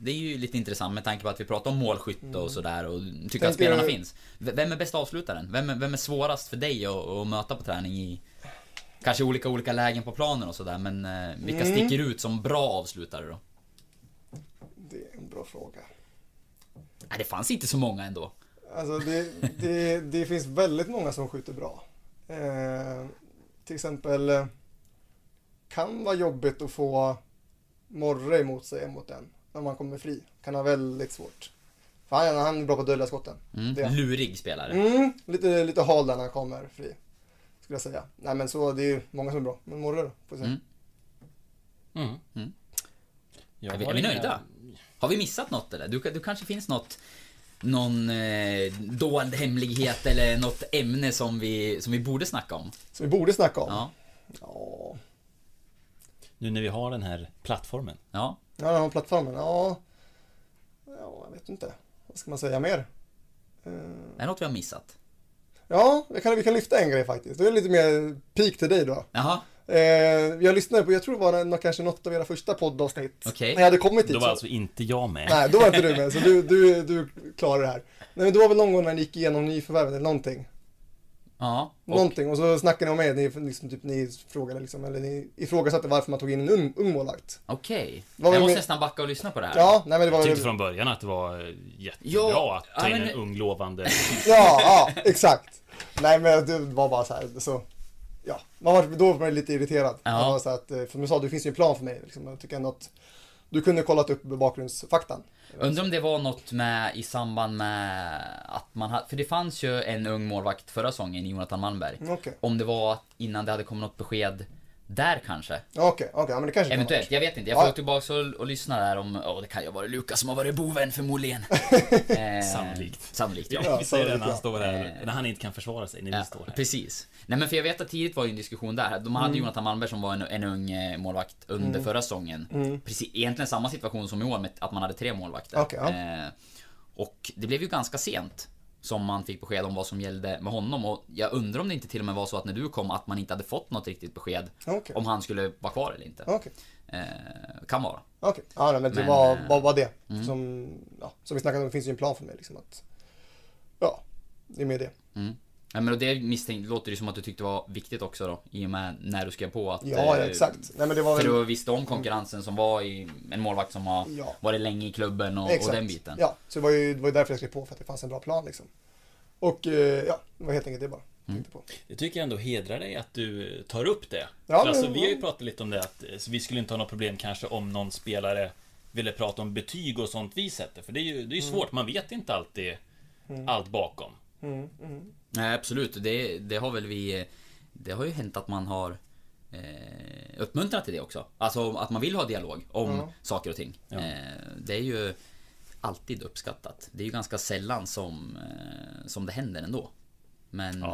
Det är ju lite intressant med tanke på att vi pratar om målskytte och sådär och tycker att spelarna finns. Vem är bäst avslutaren? Vem är svårast för dig att möta på träning i kanske olika lägen på planen och sådär, men vilka sticker ut som bra avslutare då? Det är en bra fråga. Nej, det fanns inte så många ändå. Alltså det finns väldigt många som skjuter bra. Till exempel kan vara jobbigt att få Morre emot sig mot en när man kommer fri, kan ha väldigt svårt. För han är bra på att dölja skotten. Lurig spelare. Lite hal när han kommer fri, skulle jag säga. Nej, men så det är ju många som är bra, men Morre då får vi se. Är vi nöjda? Har vi missat något eller? Du kanske finns något, någon dold hemlighet eller något ämne som vi borde snacka om. Som vi borde snacka om? Ja. Nu när vi har den här plattformen. Ja, jag vet inte. Vad ska man säga mer? Är något vi har missat? Ja, vi kan lyfta en grej faktiskt. Det är lite mer pik till dig då. Jaha. Jag lyssnade på, jag tror det var kanske något av era första poddavsnitt. Okay. När jag hade kommit hit. Då var så. Alltså inte jag med. Nej, då var inte du med, så du klarar det här. Nej, men det var väl någon gång när ni gick igenom nyförvärvet eller någonting. Ja. Någonting, och så snackade ni om mig, ni frågade liksom, eller ni ifrågasatte varför man tog in en ung målvakt. Okej. Okay. Jag måste nästan backa och lyssna på det här. Ja, nej, men det var, jag tyckte från början att det var jättebra att ta in en ung lovande. Ja, exakt. Nej, men det var bara så här, så ja, då var jag lite irriterad. Ja. Så att, för du sa, det finns ju en plan för mig. Liksom. Jag tycker ändå att du kunde kollat upp bakgrundsfaktan. Undrar om det var något med i samband med att man hade, för det fanns ju en ung målvakt förra säsongen, Jonathan Malmberg. Okay. Om det var innan det hade kommit något besked där kanske. Okej, men det kanske eventuellt, jag vet inte. Jag får tillbaka och lyssna där om, det kan ju vara Lukas som har varit boven förmodligen. Sannolikt. Ja, vi säger det när han står där, när han inte kan försvara sig när vi står här. Precis. Nej, men för jag vet att tidigt var ju en diskussion där. De hade Jonathan Malmberg som var en ung målvakt under förra säsongen. Precis, egentligen samma situation som i år med att man hade 3 målvakter. Okay, ja. Och det blev ju ganska sent som man fick besked om vad som gällde med honom, och jag undrar om det inte till och med var så att när du kom att man inte hade fått något riktigt besked om han skulle vara kvar eller inte. Kan vara. Ja, men det var det som vi snackade om, det finns ju en plan för mig liksom, att det är med det. Ja, men det låter ju som att du tyckte var viktigt också då, i och med när du skrev på att exakt. Nej, men det var för du visste om konkurrensen som var i en målvakt som har varit länge i klubben och den biten. Ja, så det var ju därför jag skrev på, för att det fanns en bra plan liksom. Och ja, det var helt enkelt det bara. På. Det tycker jag ändå hedrar dig att du tar upp det. Ja, alltså, vi har ju pratat lite om det att vi skulle inte ha något problem kanske om någon spelare ville prata om betyg och sånt vi sätter. För det är ju svårt, man vet inte alltid allt bakom. Nej, absolut. Det har väl vi. Det har ju hänt att man har uppmuntrat till det också. Alltså att man vill ha dialog om saker och ting. Ja. Det är ju alltid uppskattat. Det är ju ganska sällan som det händer ändå. Men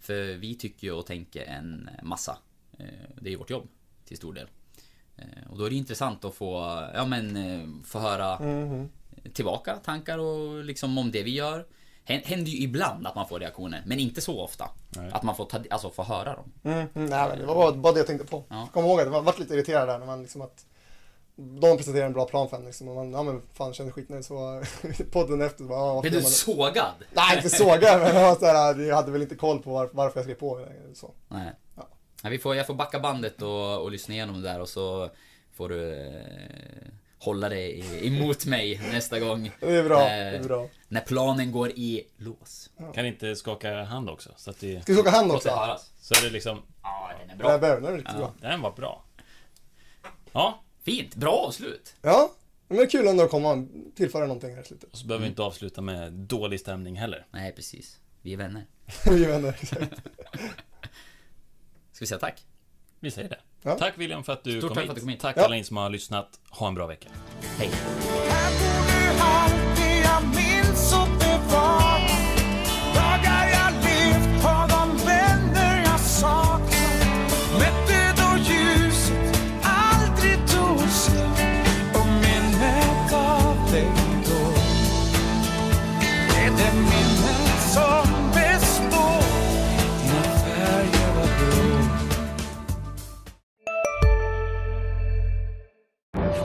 för vi tycker och tänker en massa. Det är vårt jobb till stor del. Och då är det intressant att få höra tillbaka tankar och liksom om det vi gör. Händer ju ibland att man får reaktioner, men inte så ofta. Nej. Att man får få höra dem. Nej, det var bara det jag tänkte på. Ja. Kom ihåg att man var lite irriterad där när man liksom att de presenterar en bra plan för en liksom, och man känner skitnöjd så podden efter bara, blev du sågad? Nej, inte sågad, men jag hade väl inte koll på varför jag skrev på så. Nej. Ja. Nej, jag får backa bandet och lyssna igenom det där och så får du hålla dig emot mig nästa gång. Det är bra. När planen går i lås. Ja. Kan inte skaka hand också så att det. Ska vi skaka hand också? Så är det liksom den är bra. Den var bra. Ja. Fint, bra avslut. Ja, men det är kul ändå att komma tillföra någonting här i slutet. Och så behöver vi inte avsluta med dålig stämning heller. Nej, precis. Vi är vänner. Vi är vänner, exakt. Ska vi säga tack? Vi säger det. Ja. Tack William för att du kom hit. Tack alla ni som har lyssnat. Ha en bra vecka. Hej.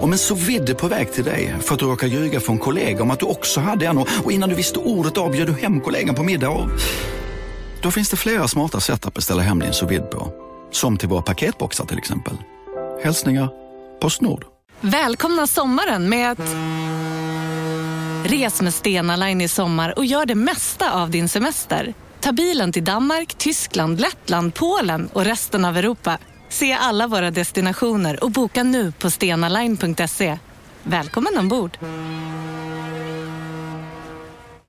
Om en sous-vide på väg till dig för att du råkar ljuga från en kollega om att du också hade en och innan du visste ordet av bjöd du hem kollegan på middag och... Då finns det flera smarta sätt att beställa hem din sous-vide på. Som till våra paketboxar till exempel. Hälsningar Postnord. Välkomna sommaren med att... Res med Stena Line i sommar och gör det mesta av din semester. Ta bilen till Danmark, Tyskland, Lettland, Polen och resten av Europa. Se alla våra destinationer och boka nu på stenaline.se. Välkommen ombord!